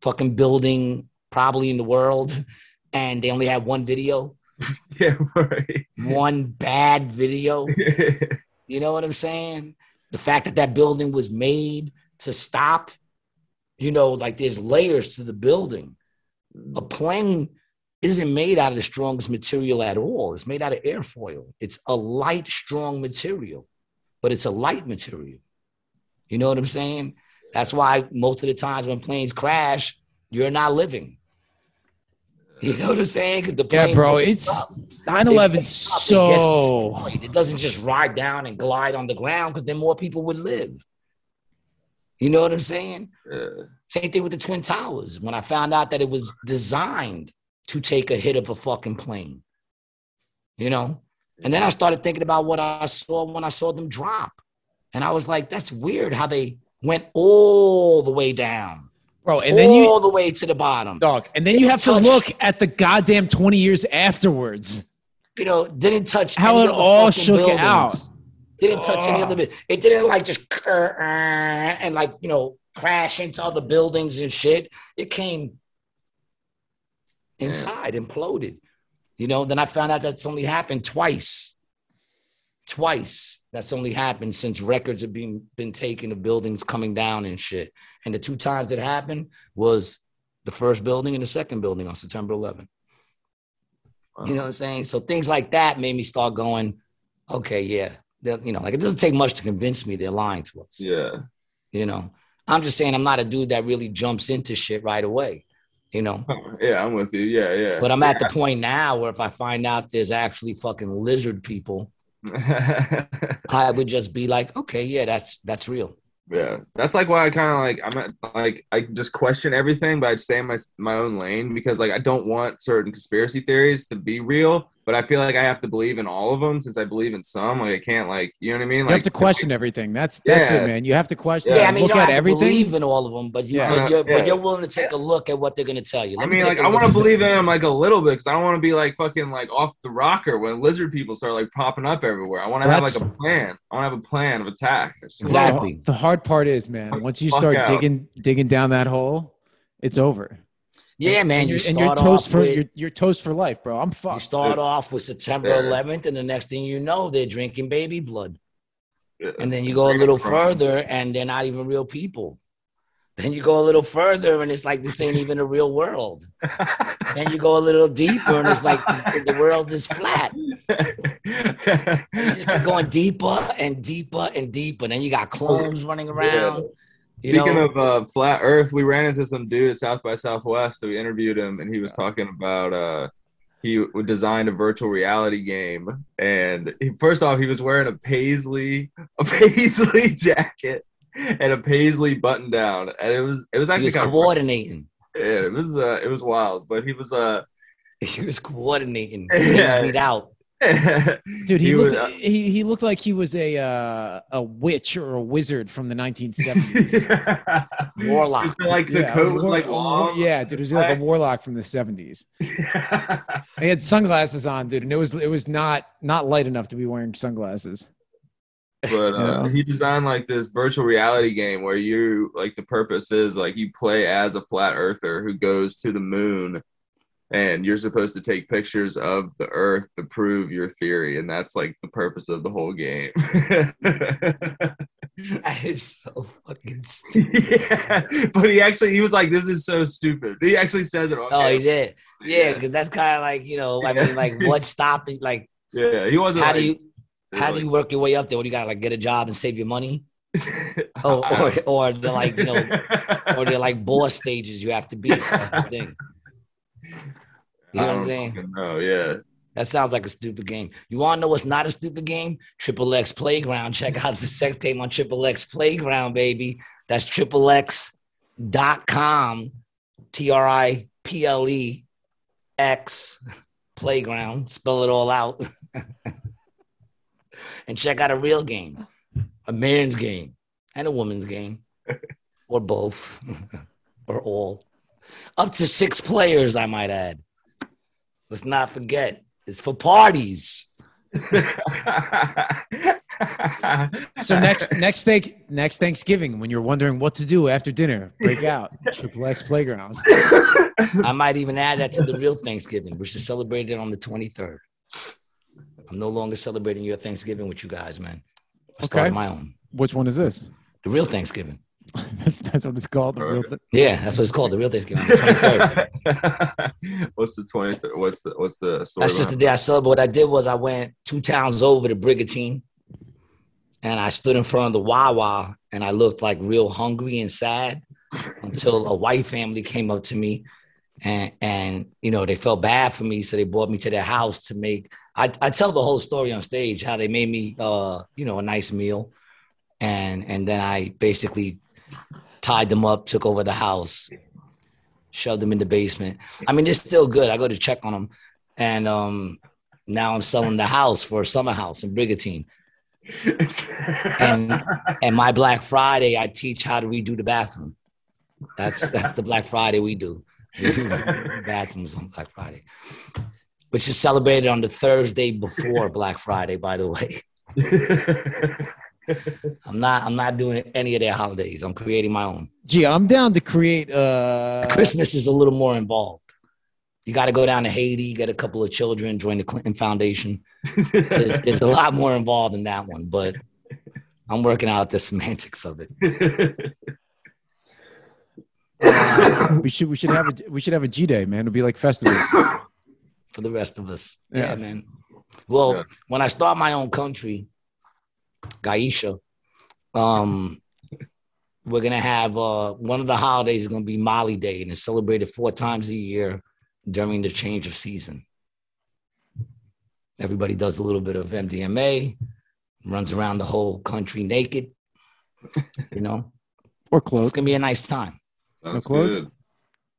fucking building probably in the world. And they only had one video. Yeah, right. One bad video. You know what I'm saying? The fact that that building was made to stop. You know, like there's layers to the building. A plane isn't made out of the strongest material at all. It's made out of airfoil. It's a light, strong material, but it's a light material. You know what I'm saying? That's why most of the times when planes crash, you're not living. You know what I'm saying? 'Cause the plane yeah, bro, it's up. nine eleven so... It doesn't just ride down and glide on the ground because then more people would live. You know what I'm saying? Yeah. Same thing with the Twin Towers. When I found out that it was designed to take a hit of a fucking plane, you know? And then I started thinking about what I saw when I saw them drop. And I was like, that's weird how they went all the way down. Bro, and all then you. All the way to the bottom. Dog. And then they you have touch, to look at the goddamn twenty years afterwards. You know, didn't touch. How it all shook buildings. out. Didn't touch oh. any other bit. It didn't like just uh, and like, you know, crash into other buildings and shit. It came inside, yeah. imploded. You know, then I found out that's only happened twice. Twice. That's only happened since records have been, been taken of buildings coming down and shit. And the two times it happened was the first building and the second building on September eleventh. Wow. You know what I'm saying? So things like that made me start going, okay, yeah. That, you know, like it doesn't take much to convince me they're lying to us. Yeah. You know, I'm just saying I'm not a dude that really jumps into shit right away, you know? Yeah, I'm with you. Yeah, yeah. But I'm yeah. at the point now where if I find out there's actually fucking lizard people, I would just be like, okay, yeah, that's that's real. Yeah. That's like why I kind of like, I'm not like, I just question everything, but I'd stay in my, my own lane because like, I don't want certain conspiracy theories to be real, but I feel like I have to believe in all of them since I believe in some, like I can't like, you know what I mean? Like, you have to question like, everything. That's, yeah. that's it, man. You have to question. Yeah. I mean, look you don't at have everything. To believe in all of them, but, you, yeah. but, you're, yeah. but you're willing to take a look at what they're going to tell you. Let I mean, me like I want to believe in them like a little bit because I don't want to be like fucking like off the rocker when lizard people start like popping up everywhere. I want to have like a plan. I want to have a plan of attack. Exactly. Like, the hard part is, man, once you start digging digging down that hole, it's over. Yeah, man. And you're, you and you're toast for with, you're, you're toast for life, bro. I'm fucked. You start dude. off with September eleventh, and the next thing you know, they're drinking baby blood. Yeah. And then you go a little further, and they're not even real people. Then you go a little further, and it's like this ain't even a real world. Then you go a little deeper, and it's like the world is flat. You just keep going deeper and deeper and deeper. And then you got clones running around. Yeah. You Speaking know, of uh, flat Earth, we ran into some dude at South by Southwest. We interviewed him, and he was talking about uh, he designed a virtual reality game. And he, first off, he was wearing a paisley, a paisley jacket and a paisley button down, and it was it was actually he was kind coordinating. Of, yeah, it was uh, it was wild, but he was uh he was coordinating. Yeah. He was out. Dude, he, he looked was, he, he looked like he was a uh, a witch or a wizard from the nineteen seventies. Yeah. Warlock. So like the yeah, coat was war, like long. Yeah, dude, it was like a warlock from the seventies. Yeah. He had sunglasses on, dude, and it was it was not not light enough to be wearing sunglasses. But uh, yeah. he designed like this virtual reality game where you like the purpose is like you play as a flat earther who goes to the moon And you're supposed to take pictures of the earth to prove your theory. And that's like the purpose of the whole game. That is so fucking stupid. Yeah. But he actually, he was like, this is so stupid. He actually says it all. Oh, he did. Yeah. Because yeah. that's kind of like, you know, I mean, like what's stopping? Like, yeah, he wasn't. How like, do you, how like, do you work your way up there? What do you got to like get a job and save your money? oh, or, or the like, you know, or the like boss stages you have to be. That's the thing. You know what I'm saying? Oh yeah. That sounds like a stupid game. You want to know what's not a stupid game? Triple X Playground. Check out the sex tape on Triple X Playground, baby. That's triple x dot com T R I P L E X Playground. Spell it all out. And check out a real game. A man's game. And a woman's game. Or both. Or all. Up to six players, I might add. Let's not forget, it's for parties. So next next thing, next Thanksgiving, when you're wondering what to do after dinner, break out Triple X Playground. I might even add that to the real Thanksgiving, which is celebrated on the twenty-third. I'm no longer celebrating your Thanksgiving with you guys, man. I started okay. my own. Which one is this? The real Thanksgiving. That's what it's called. The real th- yeah, that's what it's called. The real Thanksgiving. The what's the twenty-third? What's the what's the story? That's just the day I celebrated. What I did was I went two towns over to Brigantine, and I stood in front of the Wawa, and I looked like real hungry and sad until a white family came up to me, and and you know they felt bad for me, so they brought me to their house to make. I I tell the whole story on stage how they made me uh you know a nice meal, and and then I basically. Tied them up, took over the house, shoved them in the basement. I mean, they're still good. I go to check on them. And um, now I'm selling the house for a summer house in Brigantine. And and my Black Friday, I teach how to redo the bathroom. That's that's the Black Friday we do. We do bathrooms on Black Friday. Which is celebrated on the Thursday before Black Friday, by the way. I'm not. I'm not doing any of their holidays. I'm creating my own. Gee, I'm down to create. Uh... Christmas is a little more involved. You got to go down to Haiti, get a couple of children, join the Clinton Foundation. there's, there's a lot more involved in that one, but I'm working out the semantics of it. uh, we should. We should have. A, we should have a G Day, man. It'll be like festivals for the rest of us. Yeah, yeah man. Well, yeah. When I start my own country. Gaisha, um, we're going to have uh, one of the holidays is going to be Mali Day, and it's celebrated four times a year during the change of season. Everybody does a little bit of M D M A, runs around the whole country naked, you know. Or clothes. It's going to be a nice time. Sounds no clothes? Good.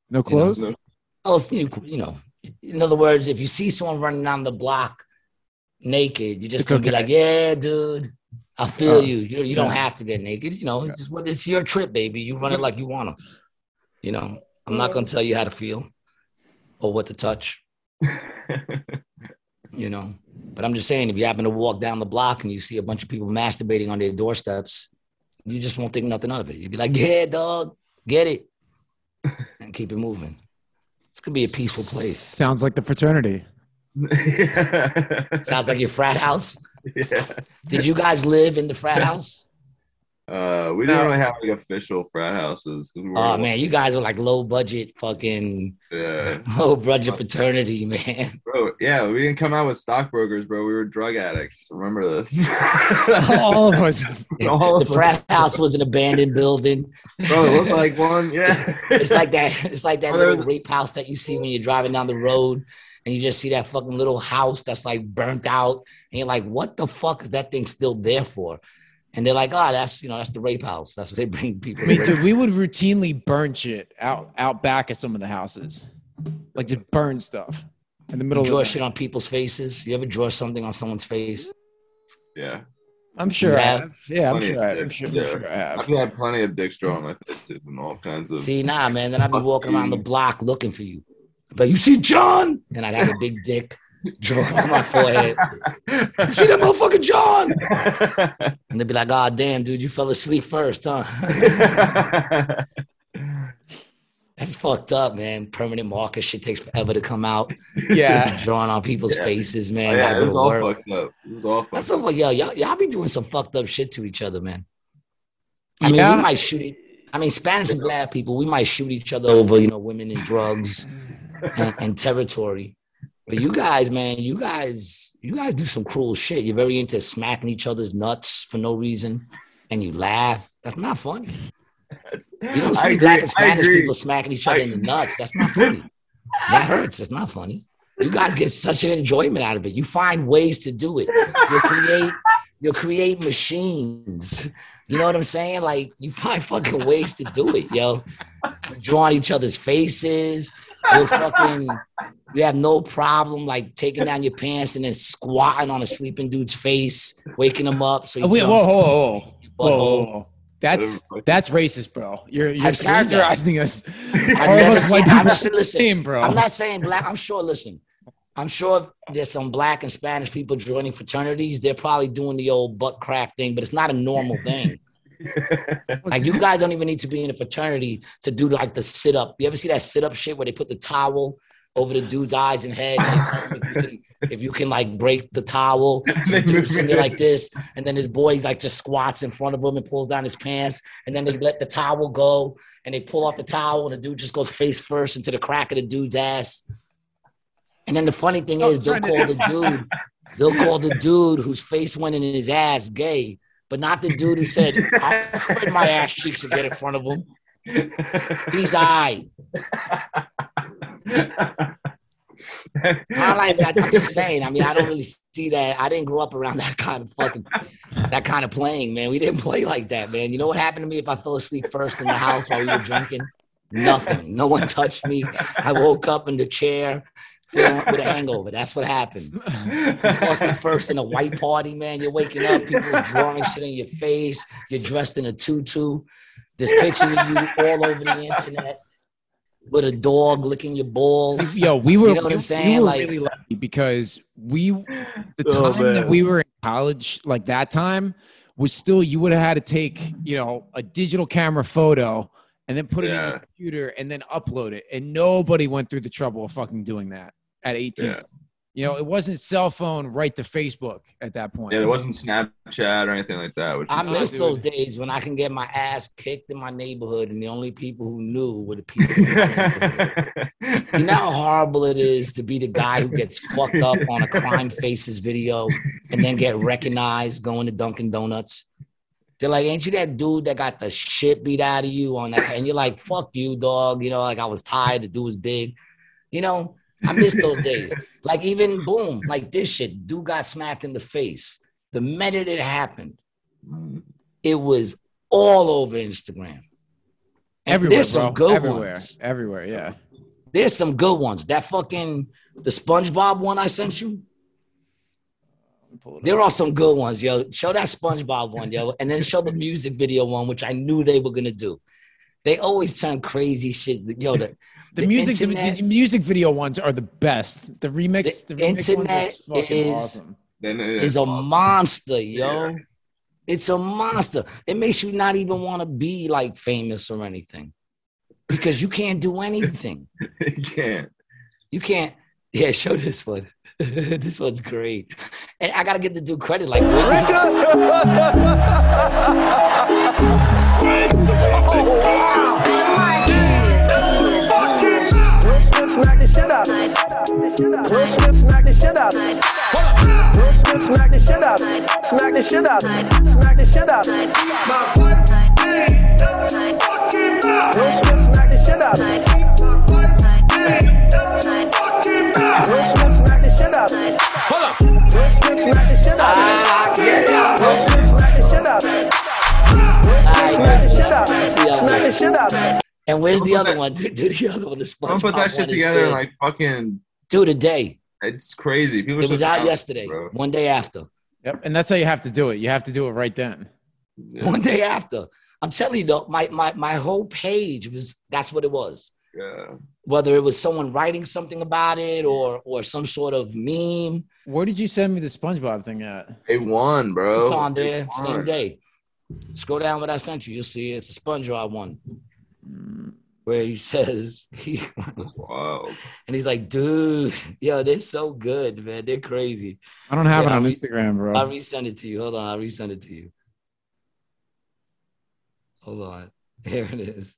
No clothes? You know? Oh, you know, in other words, if you see someone running down the block naked, you're just going to okay. be like, yeah, dude. I feel uh, you. You, you don't have to get naked. You know, it's, just what, it's your trip, baby. You run it like you want to. You know, I'm not going to tell you how to feel or what to touch, you know. But I'm just saying, if you happen to walk down the block and you see a bunch of people masturbating on their doorsteps, you just won't think nothing of it. You'd be like, yeah, dog, get it. And keep it moving. It's going to be a peaceful place. Sounds like the fraternity. Sounds like your frat house. Yeah. Did you guys live in the frat house? Uh, we didn't really have like official frat houses. We oh man, you guys were like low budget, fucking yeah. low budget fraternity, man. Bro, yeah, we didn't come out with stockbrokers, bro. We were drug addicts. Remember this? All of us. All the of frat us. House was an abandoned building. Bro, it looked like one. Yeah, it's like that. It's like that oh, little rape house that you see when you're driving down the road. And you just see that fucking little house that's like burnt out. And you're like, what the fuck is that thing still there for? And they're like, oh, that's, you know, that's the rape house. That's what they bring people. I mean, dude, we would routinely burn shit out, out back at some of the houses. Like just burn stuff in the middle. You draw of shit on people's faces. You ever draw something on someone's face? Yeah. I'm sure I have. Yeah, I'm sure I have. I'm sure, yeah. I'm sure I have. I've had plenty of dicks drawn on my face too, and all kinds of. See, nah, man. Then I'd be walking around the block looking for you. But you see John, and I'd have a big dick drawn on my forehead. You see that motherfucker John? And they'd be like, "God damn, dude, you fell asleep first, huh?" That's fucked up, man. Permanent marker shit takes forever to come out. Yeah. Drawing on people's yeah. faces, man. Oh, yeah, it was all work. fucked up. It was all fucked That's up. That's yo, y'all, y'all be doing some fucked up shit to each other, man. I yeah. mean, we might shoot it. I mean, Spanish and black people, we might shoot each other over, you know, women and drugs and, and territory. But you guys, man, you guys, you guys do some cruel shit. You're very into smacking each other's nuts for no reason, and you laugh. That's not funny. You don't see black and Spanish people smacking each other in the nuts. That's not funny. That hurts. It's not funny. You guys get such an enjoyment out of it. You find ways to do it. You'll create, you'll create machines. You know what I'm saying? Like, you find fucking ways to do it, yo. You draw on each other's faces. You'll fucking, you have no problem, like, taking down your pants and then squatting on a sleeping dude's face, waking him up. So you Wait, whoa, whoa, whoa. Whoa, whoa. That's that's racist, bro. You're you're I've characterizing us. Almost like I'm just, listen, same, bro. I'm not saying black. I'm sure. Listen, I'm sure there's some black and Spanish people joining fraternities. They're probably doing the old butt crack thing, but it's not a normal thing. Like, you guys don't even need to be in a fraternity to do like the sit up. You ever see that sit up shit where they put the towel over the dude's eyes and head? And they tell him if you can, if you can like break the towel, so the dude's sitting there like this, and then his boy like just squats in front of him and pulls down his pants, and then they let the towel go and they pull off the towel and the dude just goes face first into the crack of the dude's ass. And then the funny thing is they'll call the dude, they'll call the dude whose face went in his ass gay, but not the dude who said, "I'll spread my ass cheeks and get in front of him." He's I. My life, I, I'm just saying. I mean, I don't really see that. I didn't grow up around that kind of fucking, that kind of playing, man. We didn't play like that, man. You know what happened to me if I fell asleep first in the house while we were drinking? Nothing. No one touched me. I woke up in the chair with a hangover. That's what happened. You fall asleep first in a white party, man. You're waking up. People are drawing shit in your face. You're dressed in a tutu. There's pictures of you all over the internet, with a dog licking your balls. Yo, we were, you know what I'm saying? We were like, really lucky because we, the oh, time man. that we were in college, like that time, was still, you would have had to take, you know, a digital camera photo and then put yeah. it in your computer and then upload it. And nobody went through the trouble of fucking doing that at eighteen. Yeah. You know, it wasn't cell phone right to Facebook at that point. Yeah, it wasn't Snapchat or anything like that. I miss those it. days when I can get my ass kicked in my neighborhood and the only people who knew were the people in my neighborhood. You know how horrible it is to be the guy who gets fucked up on a Crime Faces video and then get recognized going to Dunkin' Donuts? They're like, "Ain't you that dude that got the shit beat out of you on that?" And you're like, "Fuck you, dog." You know, like, I was tired. The dude was big. You know? I miss those days. Like, even boom, like this shit, dude got smacked in the face. The minute it happened, it was all over Instagram. And everywhere, there's some bro. good everywhere, ones. everywhere, yeah. There's some good ones. That fucking, the SpongeBob one I sent you. There are some good ones, yo. Show that SpongeBob one, yo, and then show the music video one, which I knew they were gonna do. They always turn crazy shit, yo. The, The, the music, internet, the, the music video ones are the best. The remix, the, the remix internet is fucking is, awesome. Is a monster, yo. Yeah. It's a monster. It makes you not even want to be like famous or anything, because you can't do anything. You can't. You can't. Yeah, show this one. This one's great. And I gotta get the dude credit. Like, oh wow. Smack the shit up. Will Smith smack the shit up. Will Smith smack the shit up. Smack the shit up. Smack the shit up. Will Smith smack the shit up. Will Smith smack the shit up. Will Smith smack the shit up. Will Smith smack the shit up. Will Smith smack the shit up. Smack the shit up. And where's the other, that, one? Dude, dude, the other one? Dude, the other one. Don't put that shit together in like fucking... Dude, a day. It's crazy. People it was out yesterday. Bro. One day after. Yep, and that's how you have to do it. You have to do it right then. Yeah. One day after. I'm telling you, though, my, my, my whole page was... That's what it was. Yeah. Whether it was someone writing something about it or or some sort of meme. Where did you send me the SpongeBob thing at? They won, bro. It's on there. Same day. Scroll down what I sent you. You'll see it. It's a SpongeBob one. where he says, he, wow. And he's like, dude, yo, they're so good, man. They're crazy. I don't have yeah, it on re- Instagram, bro. I'll resend it to you. Hold on. I'll resend it to you. Hold on. Here it is.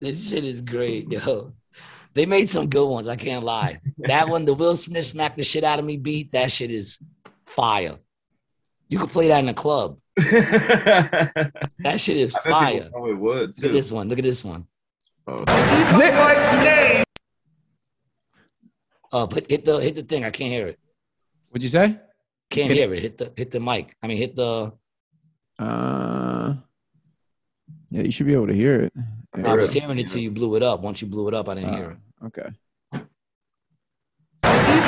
This shit is great, yo. They made some good ones. I can't lie. That one, the Will Smith smacked the shit out of me beat, that shit is fire. You could play that in a club. That shit is fire. Oh, it would too. Look at this one. Look at this one. Oh. Uh, but hit the hit the thing. I can't hear it. What'd you say? Can't hit hear it. it. Hit the hit the mic. I mean, hit the. Uh, yeah, you should be able to hear it. Hear I was it. hearing it till you blew it up. Once you blew it up, I didn't uh, hear it. Okay.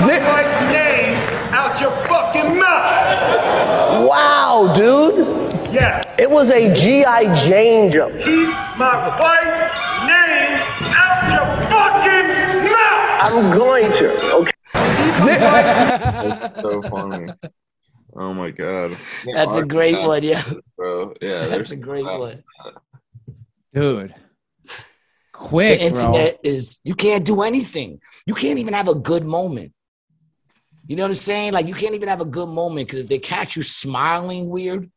Lick my name out your fucking mouth. Wow, dude. Yeah. It was a G I Jane jump. Keep my wife's name out your fucking mouth. I'm going to. Okay. That's so funny. Oh my god. That's a great one, yeah. Bro, yeah. That's a great one, dude. Quick, the internet bro. is you can't do anything. You can't even have a good moment. You know what I'm saying? Like, you can't even have a good moment because they catch you smiling weird.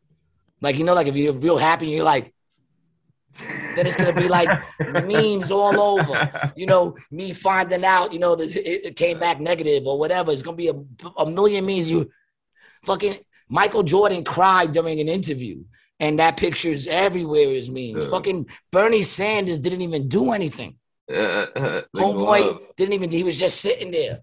Like, you know, like if you're real happy, you're like, then it's going to be like memes all over. You know, me finding out, you know, that it came back negative or whatever. It's going to be a, a million memes. You fucking Michael Jordan cried during an interview. And that picture's everywhere is memes. Yeah. Fucking Bernie Sanders didn't even do anything. Yeah, Homeboy didn't even, he was just sitting there.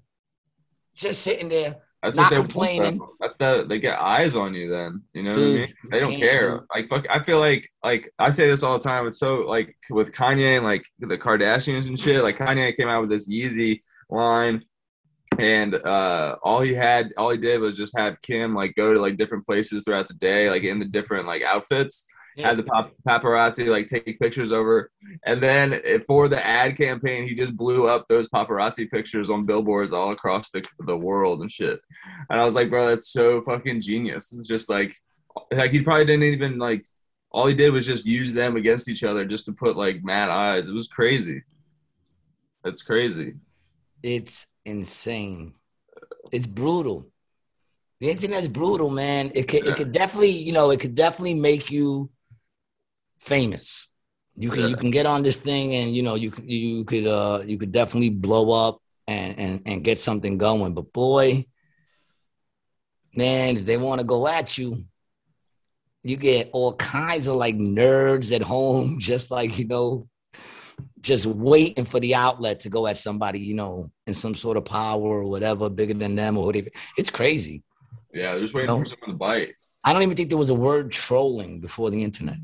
Just sitting there, that's not complaining. Want, that's that they get eyes on you then. You know Dude, what I mean? They don't care. Do. Like, fuck, I feel like, like I say this all the time. It's so like with Kanye and like the Kardashians and shit, like Kanye came out with this Yeezy line. And uh, all he had, all he did was just have Kim like go to like different places throughout the day, like in the different like outfits. Yeah. Had the pap- paparazzi like take pictures over, and then for the ad campaign, he just blew up those paparazzi pictures on billboards all across the the world and shit. And I was like, bro, that's so fucking genius. It's just like, like he probably didn't even like. All he did was just use them against each other just to put like mad eyes. It was crazy. That's crazy. It's insane. It's brutal. The internet's brutal, man. It could, yeah. it could definitely, you know, it could definitely make you famous. You can, yeah. you can get on this thing, and you know, you could, you could, uh, you could definitely blow up and and and get something going. But boy, man, they want to go at you. You get all kinds of like nerds at home, just like you know. Just waiting for the outlet to go at somebody, you know, in some sort of power or whatever, bigger than them or whatever. It's crazy. Yeah, they're just waiting you know? for someone to bite. I don't even think there was a word trolling before the internet.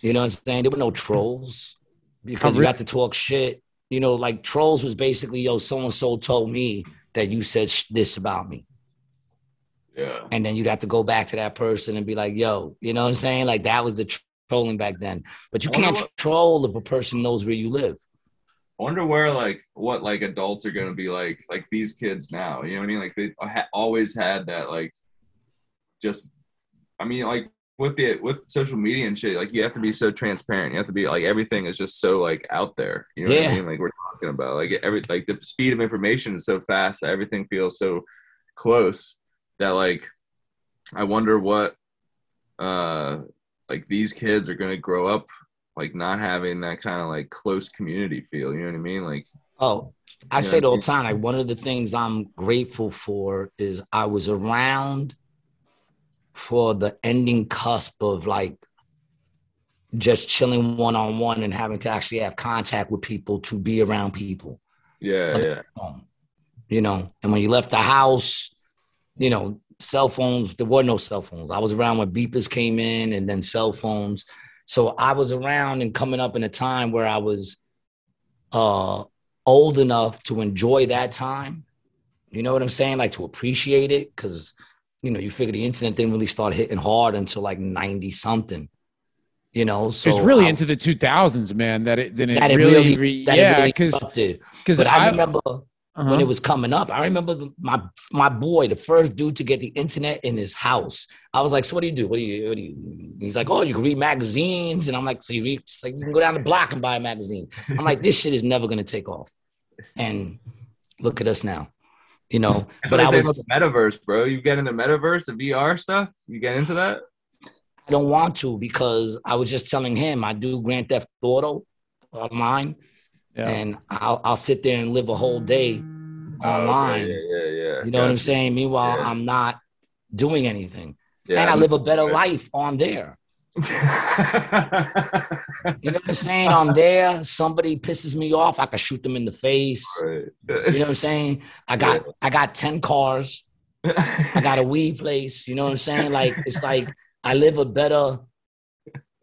You know what I'm saying? There were no trolls because you got to talk shit. You know, like trolls was basically, yo, so-and-so told me that you said sh- this about me. Yeah. And then you'd have to go back to that person and be like, yo, you know what I'm saying? Like that was the tr- trolling back then, but you can't what, troll if a person knows where you live. I wonder where like what like adults are going to be like like these kids now, you know what I mean? Like they ha- always had that like just I mean like with the with social media and shit, like you have to be so transparent, you have to be like everything is just so like out there, you know yeah. what I mean? Like we're talking about like every like the speed of information is so fast that everything feels so close that like I wonder what uh like these kids are going to grow up like not having that kind of like close community feel. You know what I mean? Like, oh, I say it all the time. Like one of the things I'm grateful for is I was around for the ending cusp of like just chilling one-on-one and having to actually have contact with people to be around people. Yeah. yeah. Home, you know, and when you left the house, you know, cell phones, there were no cell phones. I was around when beepers came in and then cell phones. So I was around and coming up in a time where I was uh, old enough to enjoy that time. You know what I'm saying? Like to appreciate it because, you know, you figure the internet didn't really start hitting hard until like ninety something. You know, so it's really I, into the two thousands, man, that it, then it, that it really, re- that yeah, because really I remember. uh-huh. when it was coming up. I remember my my boy, the first dude to get the internet in his house. I was like, so what do you do? What do you, what do you? He's like, oh, you can read magazines. And I'm like, so you read, it's like, you can go down the block and buy a magazine. I'm like, this shit is never going to take off. And look at us now. You know, That's but I was the metaverse, bro. You get in the metaverse, the V R stuff. You get into that? I don't want to because I was just telling him I do Grand Theft Auto online, yeah. and I'll I'll sit there and live a whole day online. Oh, yeah, yeah, yeah, yeah. You know gotcha. What I'm saying? Meanwhile, yeah. I'm not doing anything, yeah, and I live a better good. life on there. You know what I'm saying? On there, somebody pisses me off, I can shoot them in the face. Right. You know what I'm saying? I got yeah. I got ten cars. I got a weed place. You know what I'm saying? Like it's like I live a better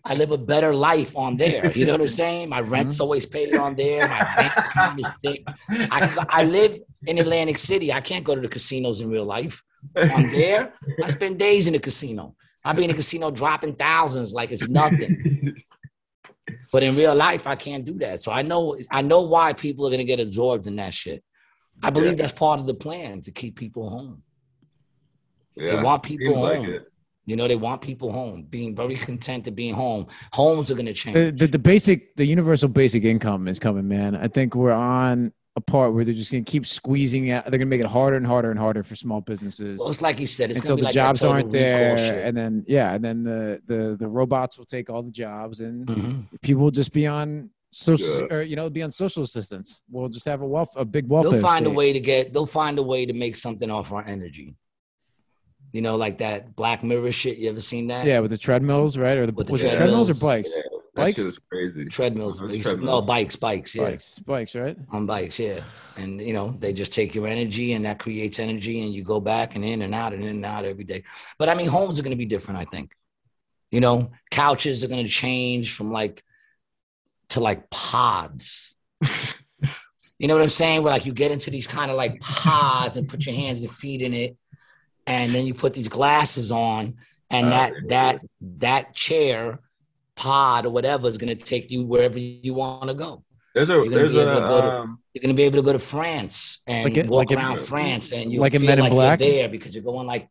I live a better life on there. You know what I'm saying? My rent's always paid on there. My bank account is thick. I I live in Atlantic City. I can't go to the casinos in real life. On there, I spend days in the casino. I be in a casino dropping thousands like it's nothing. But in real life, I can't do that. So I know I know why people are going to get absorbed in that shit. I believe yeah. that's part of the plan, to keep people home. Yeah, they want people home. Like you know, they want people home, being very content to being home. Homes are going to change. The, the, the basic, the universal basic income is coming, man. I think we're on a part where they're just going to keep squeezing out. They're going to make it harder and harder and harder for small businesses. Well, it's like you said. It's until the like jobs aren't there. And then, yeah. And then the, the, the robots will take all the jobs and mm-hmm. people will just be on social, yeah. or, you know, be on social assistance. We'll just have a wealth, a big welfare. They'll find state. a way to get, they'll find a way to make something off our energy. You know, like that Black Mirror shit. You ever seen that? Yeah. With the treadmills, right? Or the, with the was treadmills. It treadmills or bikes? Yeah. Bikes, is crazy. Treadmills, treadmills. No, bikes, bikes, yeah. Bikes, bikes, right? On bikes, yeah. And, you know, they just take your energy and that creates energy and you go back and in and out and in and out every day. But, I mean, homes are going to be different, I think. You know, couches are going to change from, like, to, like, pods. You know what I'm saying? Where, like, you get into these kind of, like, pods and put your hands and feet in it. And then you put these glasses on and that uh, that that chair pod or whatever is going to take you wherever you want to go. There's a you're going um, to be able to go to France and like it, walk like around it, France and you like feel Men in like Black? You're there because you're going like,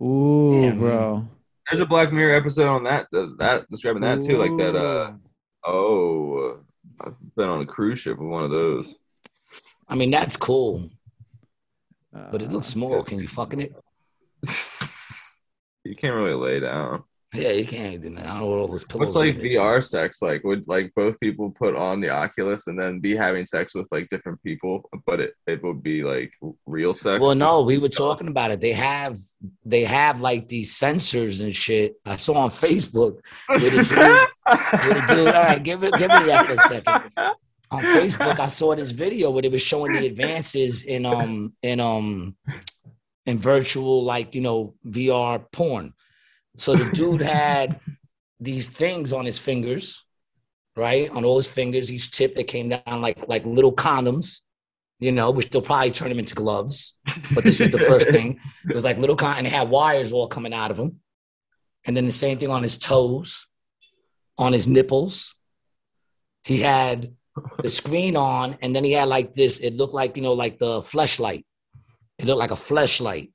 ooh, damn, bro. Man. There's a Black Mirror episode on that uh, that describing that too, ooh. Like that. Uh, oh, uh, I've been on a cruise ship with one of those. I mean, that's cool, uh, but it looks small. Yeah. Can you fucking it? You can't really lay down. Yeah, you can't do that. I don't know what all those pillows. What's like V R sex? Like, would like both people put on the Oculus and then be having sex with like different people, but it, it would be like real sex? Well, no, we were talking about it. They have they have like these sensors and shit. I saw on Facebook. With a dude, with a dude, all right, give it give me that for a second. On Facebook, I saw this video where they were showing the advances in um in um in virtual, like, you know, V R porn. So the dude had these things on his fingers, right? On all his fingers, each tip that came down like like little condoms, you know, which they'll probably turn them into gloves. But this was the first thing. It was like little con, and it had wires all coming out of them. And then the same thing on his toes, on his nipples. He had the screen on, and then he had like this. It looked like, you know, like the fleshlight. It looked like a fleshlight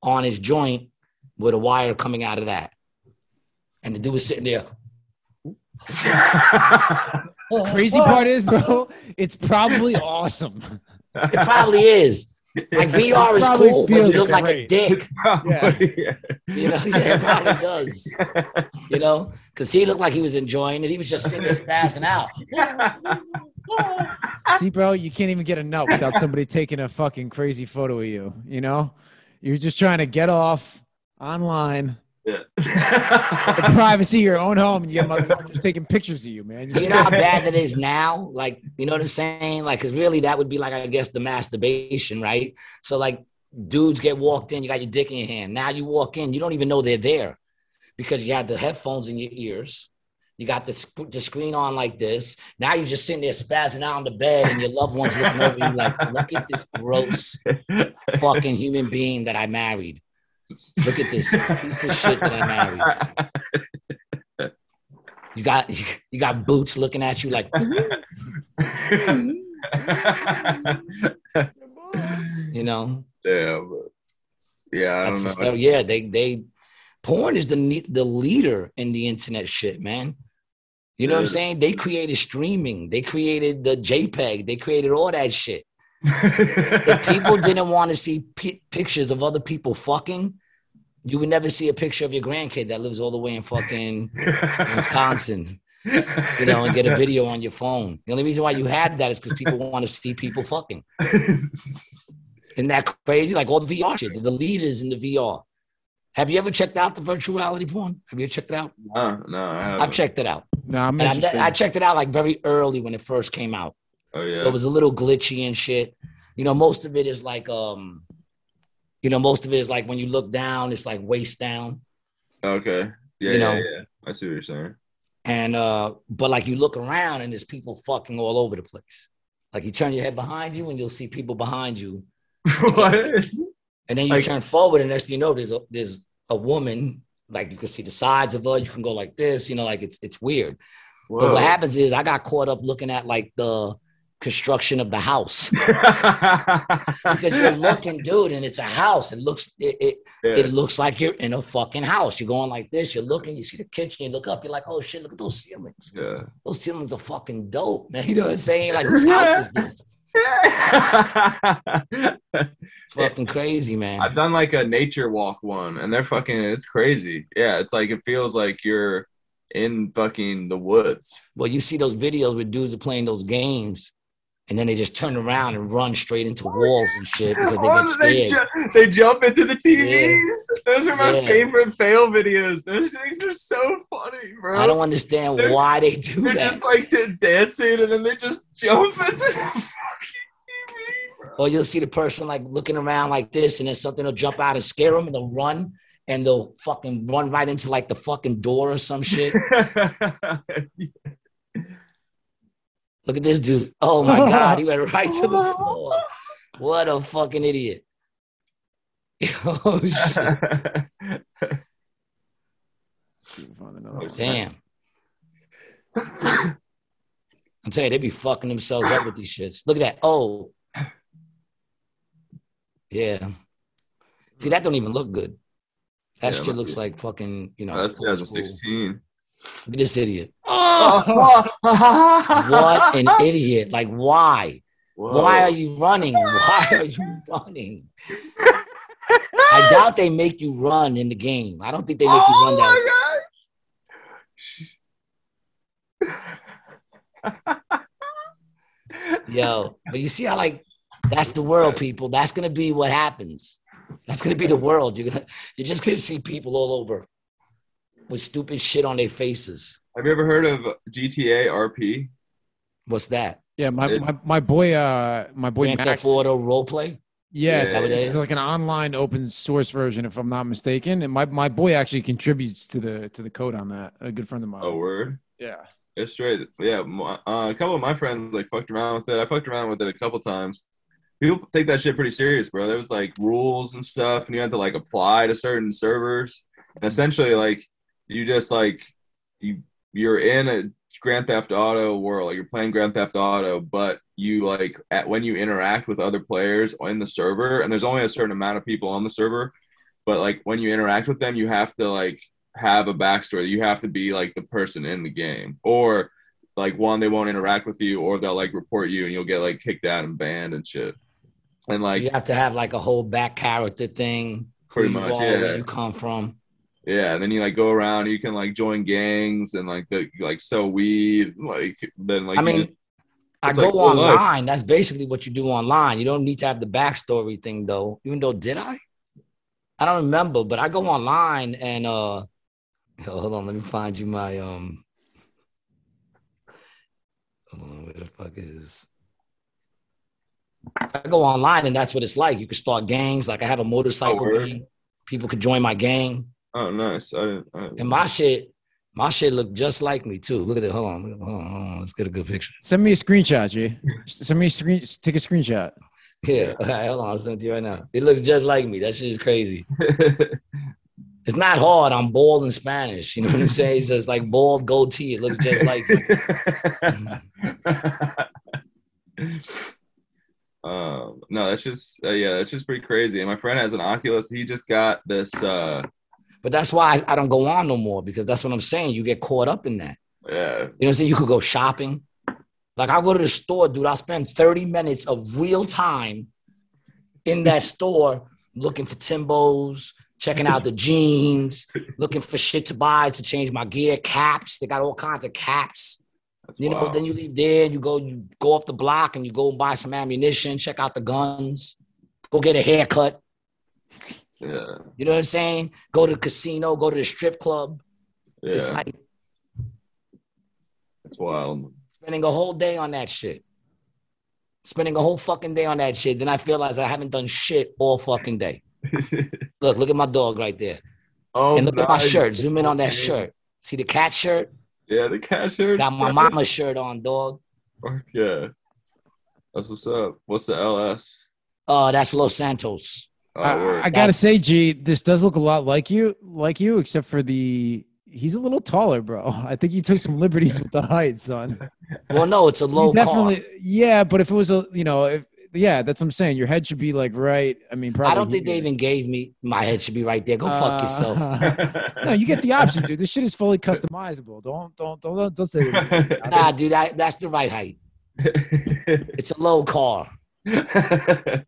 on his joint with a wire coming out of that. And the dude was sitting there. The crazy part is, bro, it's probably awesome. It probably is. Like V R is cool. It feels like a dick. Probably, yeah. Yeah. You know, yeah, it probably does. You know, because he looked like he was enjoying it. He was just sitting there spazzing out. See, bro, you can't even get a nut without somebody taking a fucking crazy photo of you. You know, you're just trying to get off online. Yeah. The privacy of your own home, and you got motherfuckers taking pictures of you, man. You know how bad that is now? Like, you know what I'm saying? Like, because really that would be like, I guess, the masturbation, right? So, like, dudes get walked in, you got your dick in your hand. Now you walk in, you don't even know they're there because you have the headphones in your ears. You got the, sc- the screen on like this. Now you're just sitting there spazzing out on the bed and your loved one's looking over you like, look at this gross fucking human being that I married. Look at this piece of shit that I married. You got you got Boots looking at you like. you know? Yeah, but yeah, I don't know. Stuff, yeah, they they porn is the the leader in the internet shit, man. You know yeah. what I'm saying? They created streaming. They created the JPEG. They created all that shit. If people didn't want to see p- pictures of other people fucking, you would never see a picture of your grandkid that lives all the way in fucking Wisconsin, you know, and get a video on your phone. The only reason why you had that is because people want to see people fucking. Isn't that crazy? Like all the V R shit, they're the leaders in the V R. Have you ever checked out the virtual reality porn? Have you ever checked it out? No, no, I haven't. I've checked it out. No, I'm and interested. I checked it out like very early when it first came out. Oh, yeah. So it was a little glitchy and shit. You know, most of it is like, um, you know, most of it is like when you look down, it's like waist down. Okay. Yeah, you know? yeah, yeah. I see what you're saying. And, uh, but like you look around and there's people fucking all over the place. Like you turn your head behind you and you'll see people behind you. What? And then you like, turn forward and next thing you know, there's a, there's a woman, like you can see the sides of her, you can go like this, you know, like it's, it's weird. Whoa. But what happens is I got caught up looking at like the construction of the house because you're looking, dude, and it's a house. It looks, it it, yeah. it looks like you're in a fucking house. You're going like this. You're looking. You see the kitchen. You look up. You're like, oh shit, look at those ceilings. Yeah. Those ceilings are fucking dope, man. You know what I'm saying? Like, whose house is this? It's fucking crazy, man. I've done like a nature walk one, and they're fucking. It's crazy. Yeah, it's like it feels like you're in fucking the woods. Well, you see those videos where dudes are playing those games. And then they just turn around and run straight into walls and shit because they get scared. They, ju- they jump into the T Vs. Yeah. Those are my yeah. favorite fail videos. Those things are so funny, bro. I don't understand they're, why they do they're that. They're just like dancing and then they just jump into the fucking T V, bro. Or you'll see the person like looking around like this and then something will jump out and scare them and they'll run. And they'll fucking run right into like the fucking door or some shit. Look at this dude. Oh, my God. He went right to the floor. What a fucking idiot. Oh, shit. Damn. I'm telling you, they be fucking themselves up with these shits. Look at that. Oh. Yeah. See, that don't even look good. That yeah, shit looks be. like fucking, you know. Oh, that's twenty sixteen. Look at this idiot. Oh, what an idiot. Like, why? Whoa. Why are you running? Why are you running? I doubt they make you run in the game. I don't think they make oh you run that. Oh, my God. Yo, but you see how, like, that's the world, people. That's going to be what happens. That's going to be the world. You're, gonna, you're just going to see people all over with stupid shit on their faces. Have you ever heard of G T A R P? What's that? Yeah, my it, my, my boy, uh, my boy Grand Max. Theft Auto roleplay? Yeah, yeah. It's, it's like an online open source version, if I'm not mistaken. And my, my boy actually contributes to the to the code on that. A good friend of mine. Oh, word? Yeah. That's right. Yeah, my, uh, a couple of my friends like fucked around with it. I fucked around with it a couple times. People take that shit pretty serious, bro. There was like rules and stuff, and you had to like apply to certain servers. And essentially, like you just like you you're in a Grand Theft Auto world. Like, you're playing Grand Theft Auto, but you like at when you interact with other players on the server, and there's only a certain amount of people on the server. But like when you interact with them, you have to like have a backstory. You have to be like the person in the game, or like one they won't interact with you, or they'll like report you, and you'll get like kicked out and banned and shit. And like, so you have to have like a whole back character thing. Pretty much, are, yeah. Where you come from. Yeah, and then you like go around. You can like join gangs and like the like sell weed. Like then like I mean, just, I go like, online. That's basically what you do online. You don't need to have the backstory thing though. Even though did I? I don't remember, but I go online and uh, hold on, let me find you my um. Hold on, where the fuck is? I go online and that's what it's like. You can start gangs. Like I have a motorcycle oh, gang. People could join my gang. Oh, nice. I didn't, I didn't. And my shit, my shit looked just like me too. Look at it. Hold on. Hold on, hold on. Let's get a good picture. Send me a screenshot, G. Send me a screen. Take a screenshot. Yeah. All right, hold on. I'll send it to you right now. It looked just like me. That shit is crazy. It's not hard. I'm bald in Spanish. You know what I'm saying? It's just like bald goatee. It looks just like me. Um, no, no, that's just uh, yeah, that's just pretty crazy. And my friend has an Oculus. He just got this. Uh, but that's why I, I don't go on no more, because that's what I'm saying. You get caught up in that. Yeah, you know what I'm saying? You could go shopping. Like, I'll go to the store, dude. I'll spend thirty minutes of real time in that store looking for Timbos, checking out the jeans, looking for shit to buy to change my gear, caps. They got all kinds of caps. That's you know, wild. Then you leave there and you go, you go up the block and you go and buy some ammunition, check out the guns, go get a haircut. Yeah. You know what I'm saying? Go to the casino, go to the strip club. Yeah. It's like, that's wild. Spending a whole day on that shit. Spending a whole fucking day on that shit. Then I realize I haven't done shit all fucking day. Look, look at my dog right there. Oh, and look nice. At my shirt. Zoom in on that shirt. See the cat shirt? Yeah, the cat shirt. Got my mama's shirt on, dog. Yeah. That's what's up. What's the L S? Oh, uh, that's Los Santos. Oh, I, I got to say, G, this does look a lot like you, like you, except for the, he's a little taller, bro. I think you took some liberties with the height, son. Well, no, it's a low definitely, car. Yeah, but if it was a, you know, if, yeah, that's what I'm saying. Your head should be like right. I mean, probably. I don't think they even gave me. My head should be right there. Go uh, fuck yourself. No, you get the option, dude. This shit is fully customizable. Don't, don't, don't, don't, don't say that. Nah, dude, I, that's the right height. It's a low car. Fuck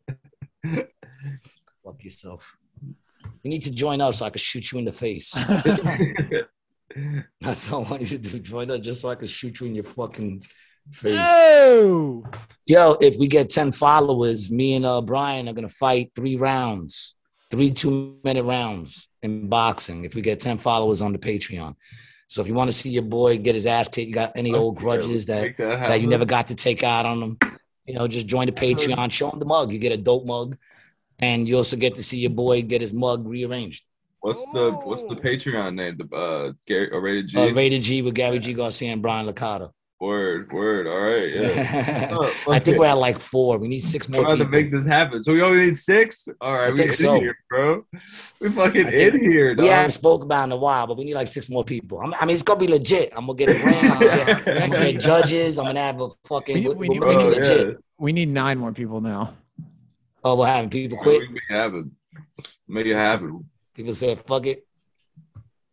yourself. You need to join up so I can shoot you in the face. That's all I want you to do. Join up just so I can shoot you in your fucking. No. Yo, if we get ten followers, me and uh, Brian are gonna fight three rounds, three two-minute rounds in boxing. If we get ten followers on the Patreon, so if you want to see your boy get his ass kicked, you got any old grudges that that, that you never got to take out on them, you know, just join the Patreon. Show him the mug. You get a dope mug, and you also get to see your boy get his mug rearranged. What's the What's the Patreon name? The uh, Gary, uh, Rated G. Uh, Rated G with Gary G. Garcia and Brian Licata. Word, word. All right. Yeah. Oh, I think it. We're at like four. We need six more. We're about people. To make this happen. So we only need six? All right. I we in so. Here, bro. We fucking in here, dog. We haven't spoken about in a while, but we need like six more people. I'm, I mean, it's going to be legit. I'm going to get a brand. I'm going to get judges. I'm going to have a fucking. We, we, need, bro, legit. Yeah. We need nine more people now. Oh, we're having people quit. Make it happen. Make it happen. People said, fuck it.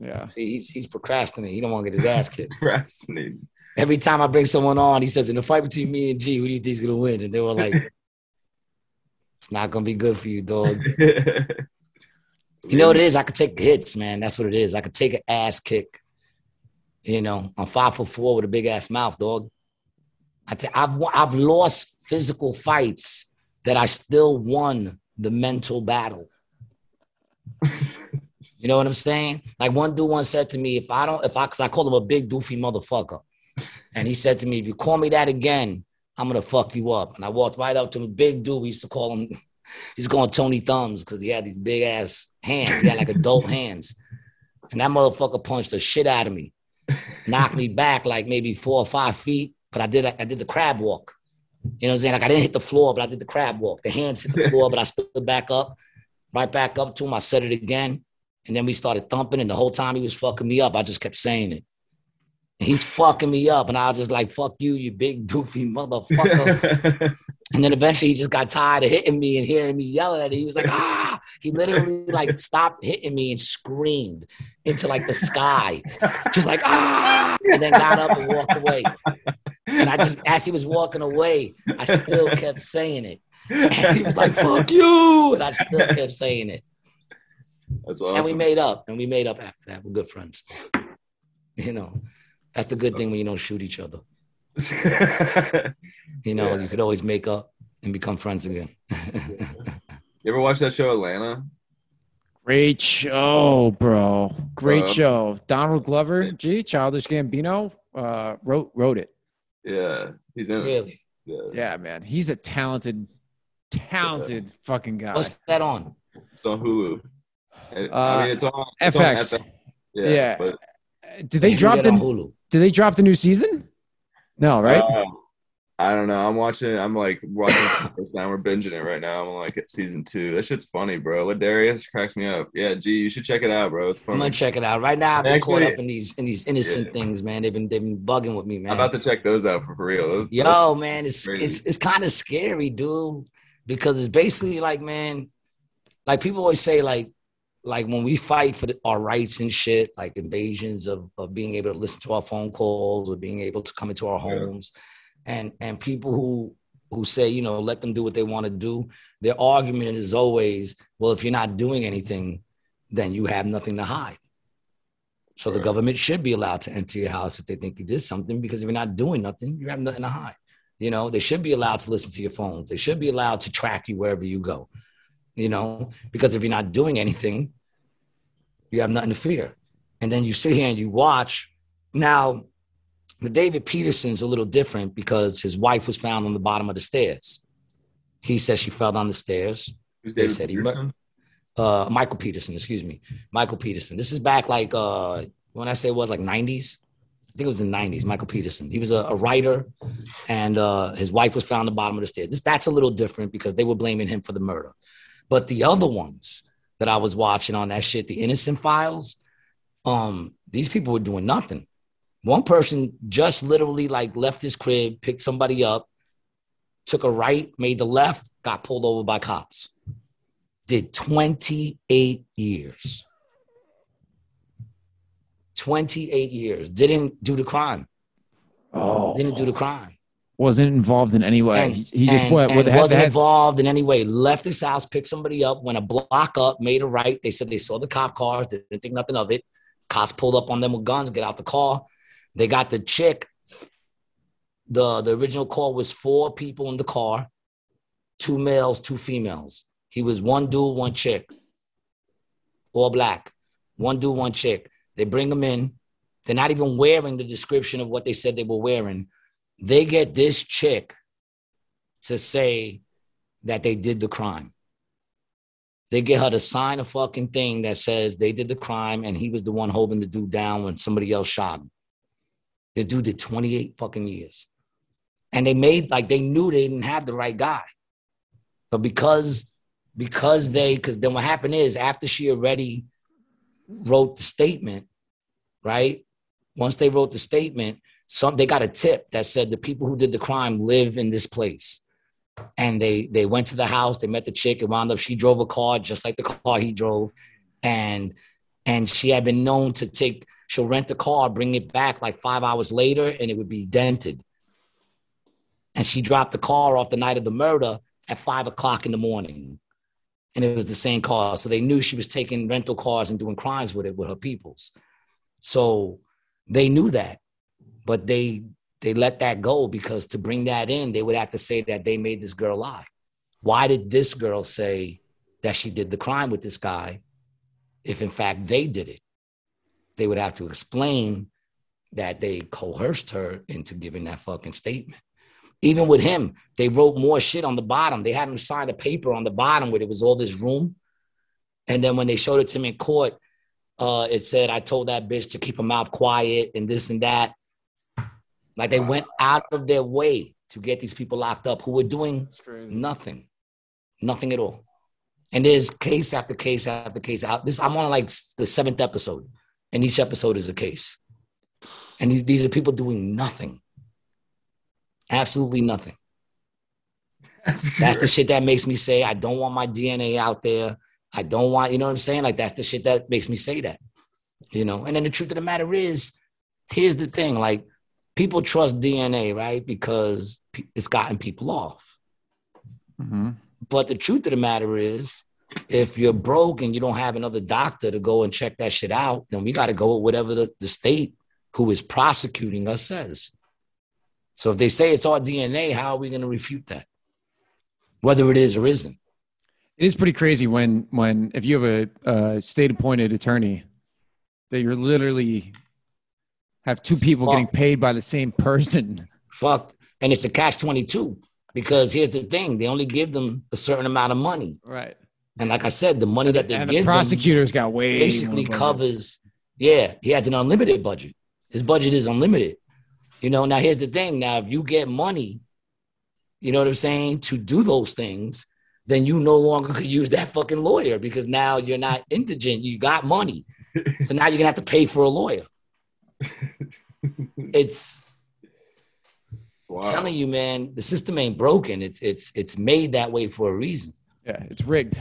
Yeah. See, he's, he's procrastinating. He don't want to get his ass kicked. Procrastinating. Every time I bring someone on, he says, in the fight between me and G, who do you think is going to win? And they were like, it's not going to be good for you, dog. You know what it is? I could take hits, man. That's what it is. I could take an ass kick. You know, I'm five foot four with a big ass mouth, dog. I t- I've, I've lost physical fights that I still won the mental battle. You know what I'm saying? Like one dude once said to me, if I don't, if I, because I call him a big doofy motherfucker. And he said to me, if you call me that again, I'm going to fuck you up. And I walked right up to a big dude. We used to call him, he's going Tony Thumbs because he had these big ass hands. He had like adult hands. And that motherfucker punched the shit out of me. Knocked me back like maybe four or five feet. But I did I did the crab walk. You know what I'm saying? Like I didn't hit the floor, but I did the crab walk. The hands hit the floor, but I stood back up, right back up to him. I said it again. And then we started thumping. And the whole time he was fucking me up, I just kept saying it. He's fucking me up. And I was just like, fuck you, you big doofy motherfucker. And then eventually he just got tired of hitting me and hearing me yelling at him. He was like, ah, he literally like stopped hitting me and screamed into like the sky. Just like, ah, and then got up and walked away. And I just, as he was walking away, I still kept saying it. And he was like, fuck you. And I still kept saying it. That's awesome. And we made up. And we made up after that. We're good friends. You know. That's the good thing when you don't shoot each other. You know, yeah. You could always make up and become friends again. You ever watch that show, Atlanta? Great show, bro. Great uh, show. Donald Glover, G, Childish Gambino, uh, wrote wrote it. Yeah, he's in really? It. Really? Yeah. Yeah, man. He's a talented, talented yeah. fucking guy. What's that on? It's on Hulu. Uh, I mean, it's on it's F X. On F X. Yeah. yeah. But- Did they drop the Hulu? Did they drop the new season? No, right? Uh, I don't know. I'm watching. I'm like watching. First time we're binging it right now. I'm like at season two. That shit's funny, bro. Ladarius cracks me up. Yeah, G, you should check it out, bro. It's funny. I'm gonna check it out right now. I've been Actually, caught up in these in these innocent yeah. things, man. They've been they've been bugging with me, man. I'm about to check those out for, for real. Those, Yo, those man, it's crazy. it's it's kind of scary, dude. because it's basically like, man, like people always say, like, like when we fight for the, our rights and shit, like invasions of, of being able to listen to our phone calls or being able to come into our homes, yeah. and and people who who say, you know, let them do what they want to do, their argument is always, well, if you're not doing anything, then you have nothing to hide. So right. the government should be allowed to enter your house if they think you did something, because if you're not doing nothing, you have nothing to hide. You know, they should be allowed to listen to your phones. They should be allowed to track you wherever you go, you know, because if you're not doing anything, you have nothing to fear. And then you sit here and you watch. Now, the David Peterson's a little different because his wife was found on the bottom of the stairs. He said she fell down the stairs. Who's David they said he mur- uh, Michael Peterson, excuse me. Michael Peterson. This is back like, uh, when I say what, like nineties? I think it was the nineties, Michael Peterson. He was a, a writer, and uh, his wife was found on the bottom of the stairs. This, that's a little different because they were blaming him for the murder. But the other ones that I was watching on that shit, The Innocent Files, um, these people were doing nothing. One person just literally like left his crib, picked somebody up, took a right, made the left, got pulled over by cops. Did twenty-eight years. twenty-eight years. Didn't do the crime. Oh. Didn't do the crime. Wasn't involved in any way. And, he just and, went, and wasn't involved in any way. Left his house, picked somebody up, went a block up, made a right. They said they saw the cop cars, didn't think nothing of it. Cops pulled up on them with guns, get out the car. They got the chick. The, the original call was four people in the car, two males, two females. He was one dude, one chick, all black. One dude, one chick. They bring them in. They're not even wearing the description of what they said they were wearing. They get this chick to say that they did the crime. They get her to sign a fucking thing that says they did the crime and he was the one holding the dude down when somebody else shot him. This dude did twenty-eight fucking years. And they made, like, they knew they didn't have the right guy. But because, because they, because then what happened is after she already wrote the statement, right? Once they wrote the statement, Some, they got a tip that said the people who did the crime live in this place. And they they went to the house, they met the chick, and wound up, she drove a car just like the car he drove. And and she had been known to take, she'll rent the car, bring it back like five hours later, and it would be dented. And she dropped the car off the night of the murder at five o'clock in the morning. And it was the same car. So they knew she was taking rental cars and doing crimes with it with her peoples. So they knew that. But they they let that go because to bring that in, they would have to say that they made this girl lie. Why did this girl say that she did the crime with this guy if, in fact, they did it? They would have to explain that they coerced her into giving that fucking statement. Even with him, they wrote more shit on the bottom. They had him sign a paper on the bottom where it was all this room. And then when they showed it to him in court, uh, it said, I told that bitch to keep her mouth quiet and this and that. Like they wow. went out of their way to get these people locked up who were doing nothing, nothing at all. And there's case after case after case out. This I'm on like the seventh episode, and each episode is a case. And these, these are people doing nothing, absolutely nothing. That's, that's the shit that makes me say I don't want my D N A out there. I don't want, you know what I'm saying? Like that's the shit that makes me say that, you know. And then the truth of the matter is, here's the thing, like. People trust D N A, right? Because it's gotten people off. Mm-hmm. But the truth of the matter is, if you're broke and you don't have another doctor to go and check that shit out, then we got to go with whatever the, the state who is prosecuting us says. So if they say it's our D N A, how are we going to refute that? Whether it is or isn't. It is pretty crazy when, when if you have a, a state-appointed attorney that you're literally... have two people fucked. Getting paid by the same person. Fucked. And it's a catch twenty-two because here's the thing. They only give them a certain amount of money. Right. And like I said, the money that they and give the prosecutors them got way basically covers. Yeah. He has an unlimited budget. His budget is unlimited. You know, now here's the thing. Now, if you get money, you know what I'm saying, to do those things, then you no longer could use that fucking lawyer because now you're not indigent. You got money. So now you're going to have to pay for a lawyer. it's Wow. I'm telling you, man, the system ain't broken. It's it's it's made that way for a reason. Yeah, it's rigged.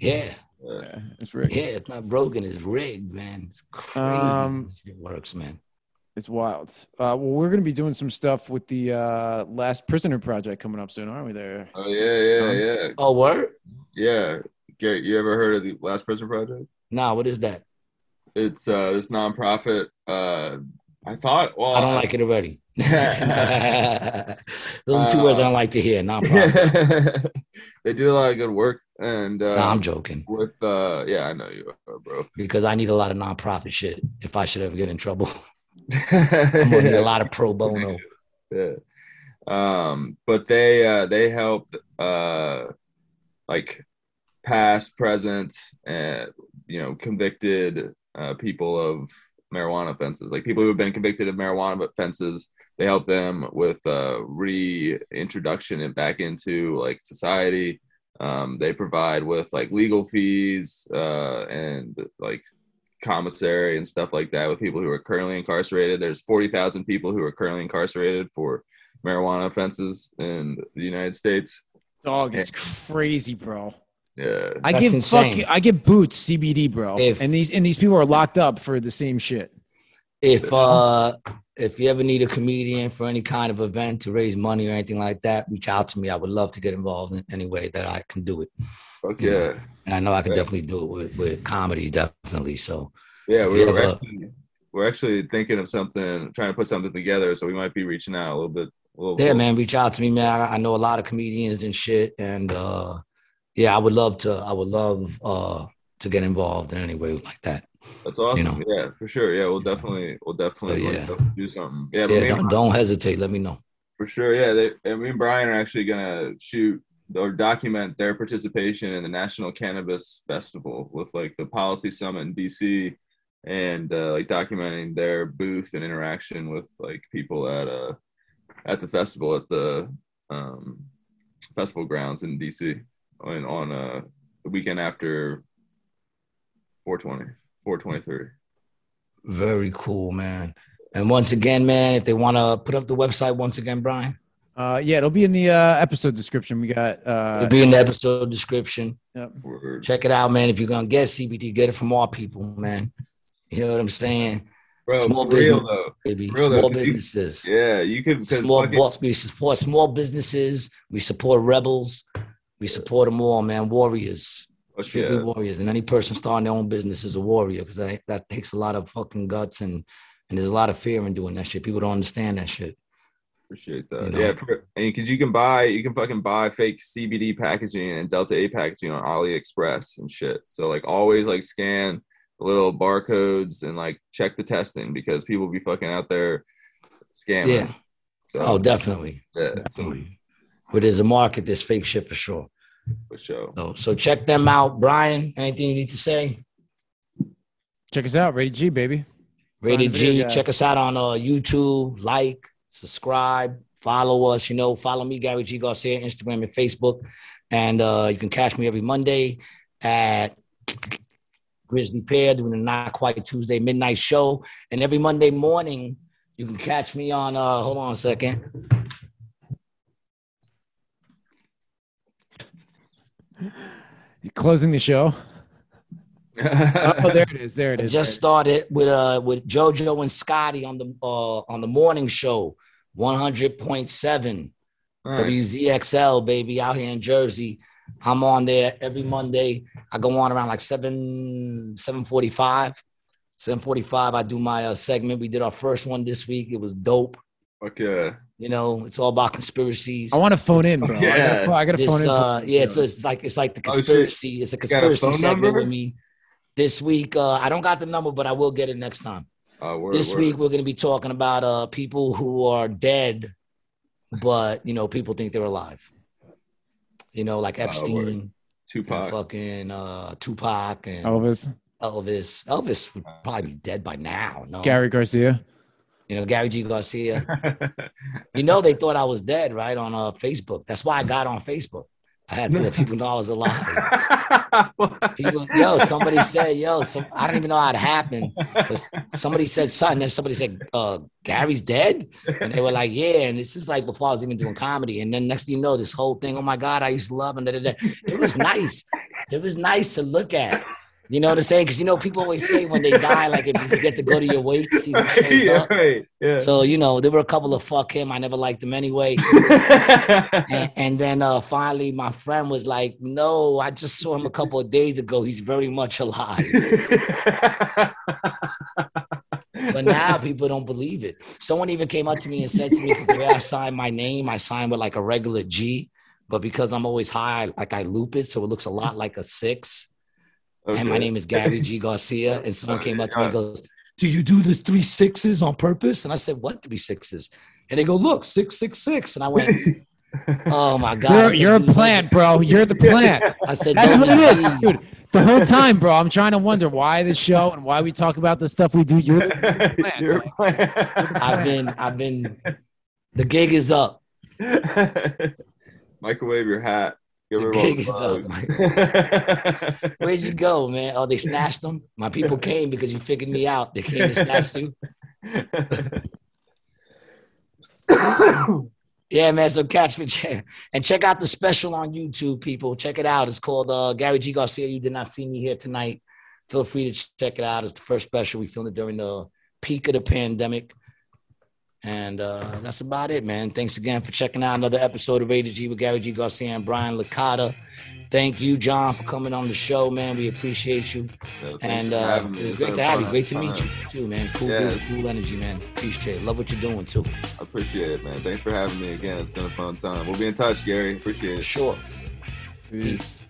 Yeah. Yeah, it's rigged. Yeah, it's not broken. It's rigged, man. It's crazy. Um, it works, man. It's wild. Uh, well, we're going to be doing some stuff with the uh, Last Prisoner Project coming up soon, aren't we there? Oh, yeah, yeah, um, yeah. Oh, what? Yeah. Gary, you ever heard of the Last Prisoner Project? Nah, what is that? It's uh, this nonprofit. Uh, I thought. Well, I don't I, like it already. Those are two uh, words I don't like to hear. Nonprofit. They do a lot of good work. And uh, nah, I'm joking. With uh, yeah, I know you are, bro. Because I need a lot of nonprofit shit if I should ever get in trouble. I'm gonna need a lot of pro bono. Yeah. Um, but they uh, they helped uh, like past, present, and you know, convicted uh, people of marijuana offenses, like people who have been convicted of marijuana offenses. They help them with uh, reintroduction and back into like society. Um, they provide with like legal fees uh, and like commissary and stuff like that with people who are currently incarcerated. There's forty thousand people who are currently incarcerated for marijuana offenses in the United States. Dog, it's crazy, bro. Yeah, I that's give insane. Fucking, I give boots C B D, bro. If, and these and these people are locked up for the same shit. If uh, if you ever need a comedian for any kind of event to raise money or anything like that, reach out to me. I would love to get involved in any way that I can do it. Fuck yeah! You know? And I know I could yeah. definitely do it with, with comedy, definitely. So yeah, we were actually, a, we're actually thinking of something, trying to put something together. So we might be reaching out a little bit. A little, yeah, little. Man, reach out to me, man. I, I know a lot of comedians and shit, and. uh Yeah, I would love to. I would love uh, to get involved in any way like that. That's awesome. You know? Yeah, for sure. Yeah, we'll definitely, we'll definitely yeah. do something. Yeah, yeah don't, don't hesitate. Let me know. For sure. Yeah, they, me and Brian are actually gonna shoot or document their participation in the National Cannabis Festival with like the Policy Summit in D C and uh, like documenting their booth and interaction with like people at uh at the festival at the um, festival grounds in D C On on uh, the weekend after four twenty, four twenty-three. Very cool, man. And once again, man, if they want to put up the website once again, Brian. Uh, yeah, it'll be in the uh, episode description. We got. Uh, it'll be in the episode description. Yep. Word. Check it out, man. If you're gonna get C B D, get it from our people, man. You know what I'm saying? Bro, small business, though. Baby. Real small though, businesses. You, yeah, you can. Small fucking- boss, we support small businesses. We support rebels. We support them all, man. Warriors. Strictly yeah. warriors. And any person starting their own business is a warrior because that, that takes a lot of fucking guts and, and there's a lot of fear in doing that shit. People don't understand that shit. Appreciate that. You know? Yeah. And because you can buy, you can fucking buy fake C B D packaging and Delta eight packaging on AliExpress and shit. So, like, always, like, scan the little barcodes and, like, check the testing because people be fucking out there scamming. Yeah. So, oh, definitely. Yeah. Definitely. So, but there's a market, there's fake shit for sure. For sure. So, so check them out. Brian, anything you need to say? Check us out. Rated G, baby. Rated G. Check us out on uh, YouTube. Like, subscribe, follow us. You know, follow me, Gary G. Garcia, Instagram and Facebook. And uh, you can catch me every Monday at Grizzly Pear doing the Not Quite Tuesday midnight show. And every Monday morning, you can catch me on, uh, hold on a second. Closing the show. Oh, there it is. There it is. I just started with uh with JoJo and Scotty on the uh on the morning show, one hundred point seven right. W Z X L baby out here in Jersey. I'm on there every Monday. I go on around like seven seven forty-five. seven forty-five. I do my uh, segment. We did our first one this week. It was dope. Okay. You know, it's all about conspiracies. I want to phone it's, in, bro. Yeah. I got to phone in. Uh, yeah, it's, it's like it's like the conspiracy. Oh, it's a conspiracy a segment number? With me this week. Uh, I don't got the number, but I will get it next time. Uh, word, this word. week we're going to be talking about uh, people who are dead, but you know, people think they're alive. You know, like Epstein, uh, Tupac, fucking uh, Tupac, and Elvis. Elvis, Elvis would probably be dead by now. No? Gary Garcia. You know, Gary G. Garcia. You know, they thought I was dead, right, on uh, Facebook. That's why I got on Facebook. I had to let people know I was alive. People, yo, somebody said, yo, some, I don't even know how it happened. But somebody said something, then somebody said, uh, Gary's dead? And they were like, yeah. And this is like before I was even doing comedy. And then next thing you know, this whole thing, oh my God, I used to love him. Da, da, da. It was nice. It was nice to look at. You know what I'm saying? Because, you know, people always say when they die, like, if you get to go to your wake, see what shows yeah, up. Right, yeah. So, you know, there were a couple of fuck him. I never liked him anyway. and, and then uh, finally, my friend was like, no, I just saw him a couple of days ago. He's very much alive. But now people don't believe it. Someone even came up to me and said to me, the way I signed my name, I signed with like a regular G. But because I'm always high, like I loop it. So it looks a lot like a six. Okay. And my name is Gary G. Garcia. And someone came up to me and goes, do you do the three sixes on purpose? And I said, what three sixes? And they go, look, six, six, six. And I went, oh my God. You're, said, you're a plant, bro. You're the plant. I said, that's what it is, dude. The whole time, bro. I'm trying to wonder why this show and why we talk about the stuff we do. You're the plant. You're a plant. I've been, I've been, the gig is up. Microwave your hat. The gig is up. Where'd you go, man? Oh, they snatched them. My people came because you figured me out. They came and snatched you. Yeah, man. So catch me and check out the special on YouTube, people. Check it out. It's called uh, Gary G. Garcia. You did not see me here tonight. Feel free to check it out. It's the first special we filmed during the peak of the pandemic. And uh, that's about it, man. Thanks again for checking out another episode of Rated G with Gary G. Garcia and Brian Licata. Thank you, John, for coming on the show, man. We appreciate you. Yo, and uh, it was great to have you. Great to meet you, too, man. Cool, yeah. Dude, cool energy, man. Appreciate it. Love what you're doing, too. I appreciate it, man. Thanks for having me again. It's been a fun time. We'll be in touch, Gary. Appreciate it. Sure. Peace. Peace.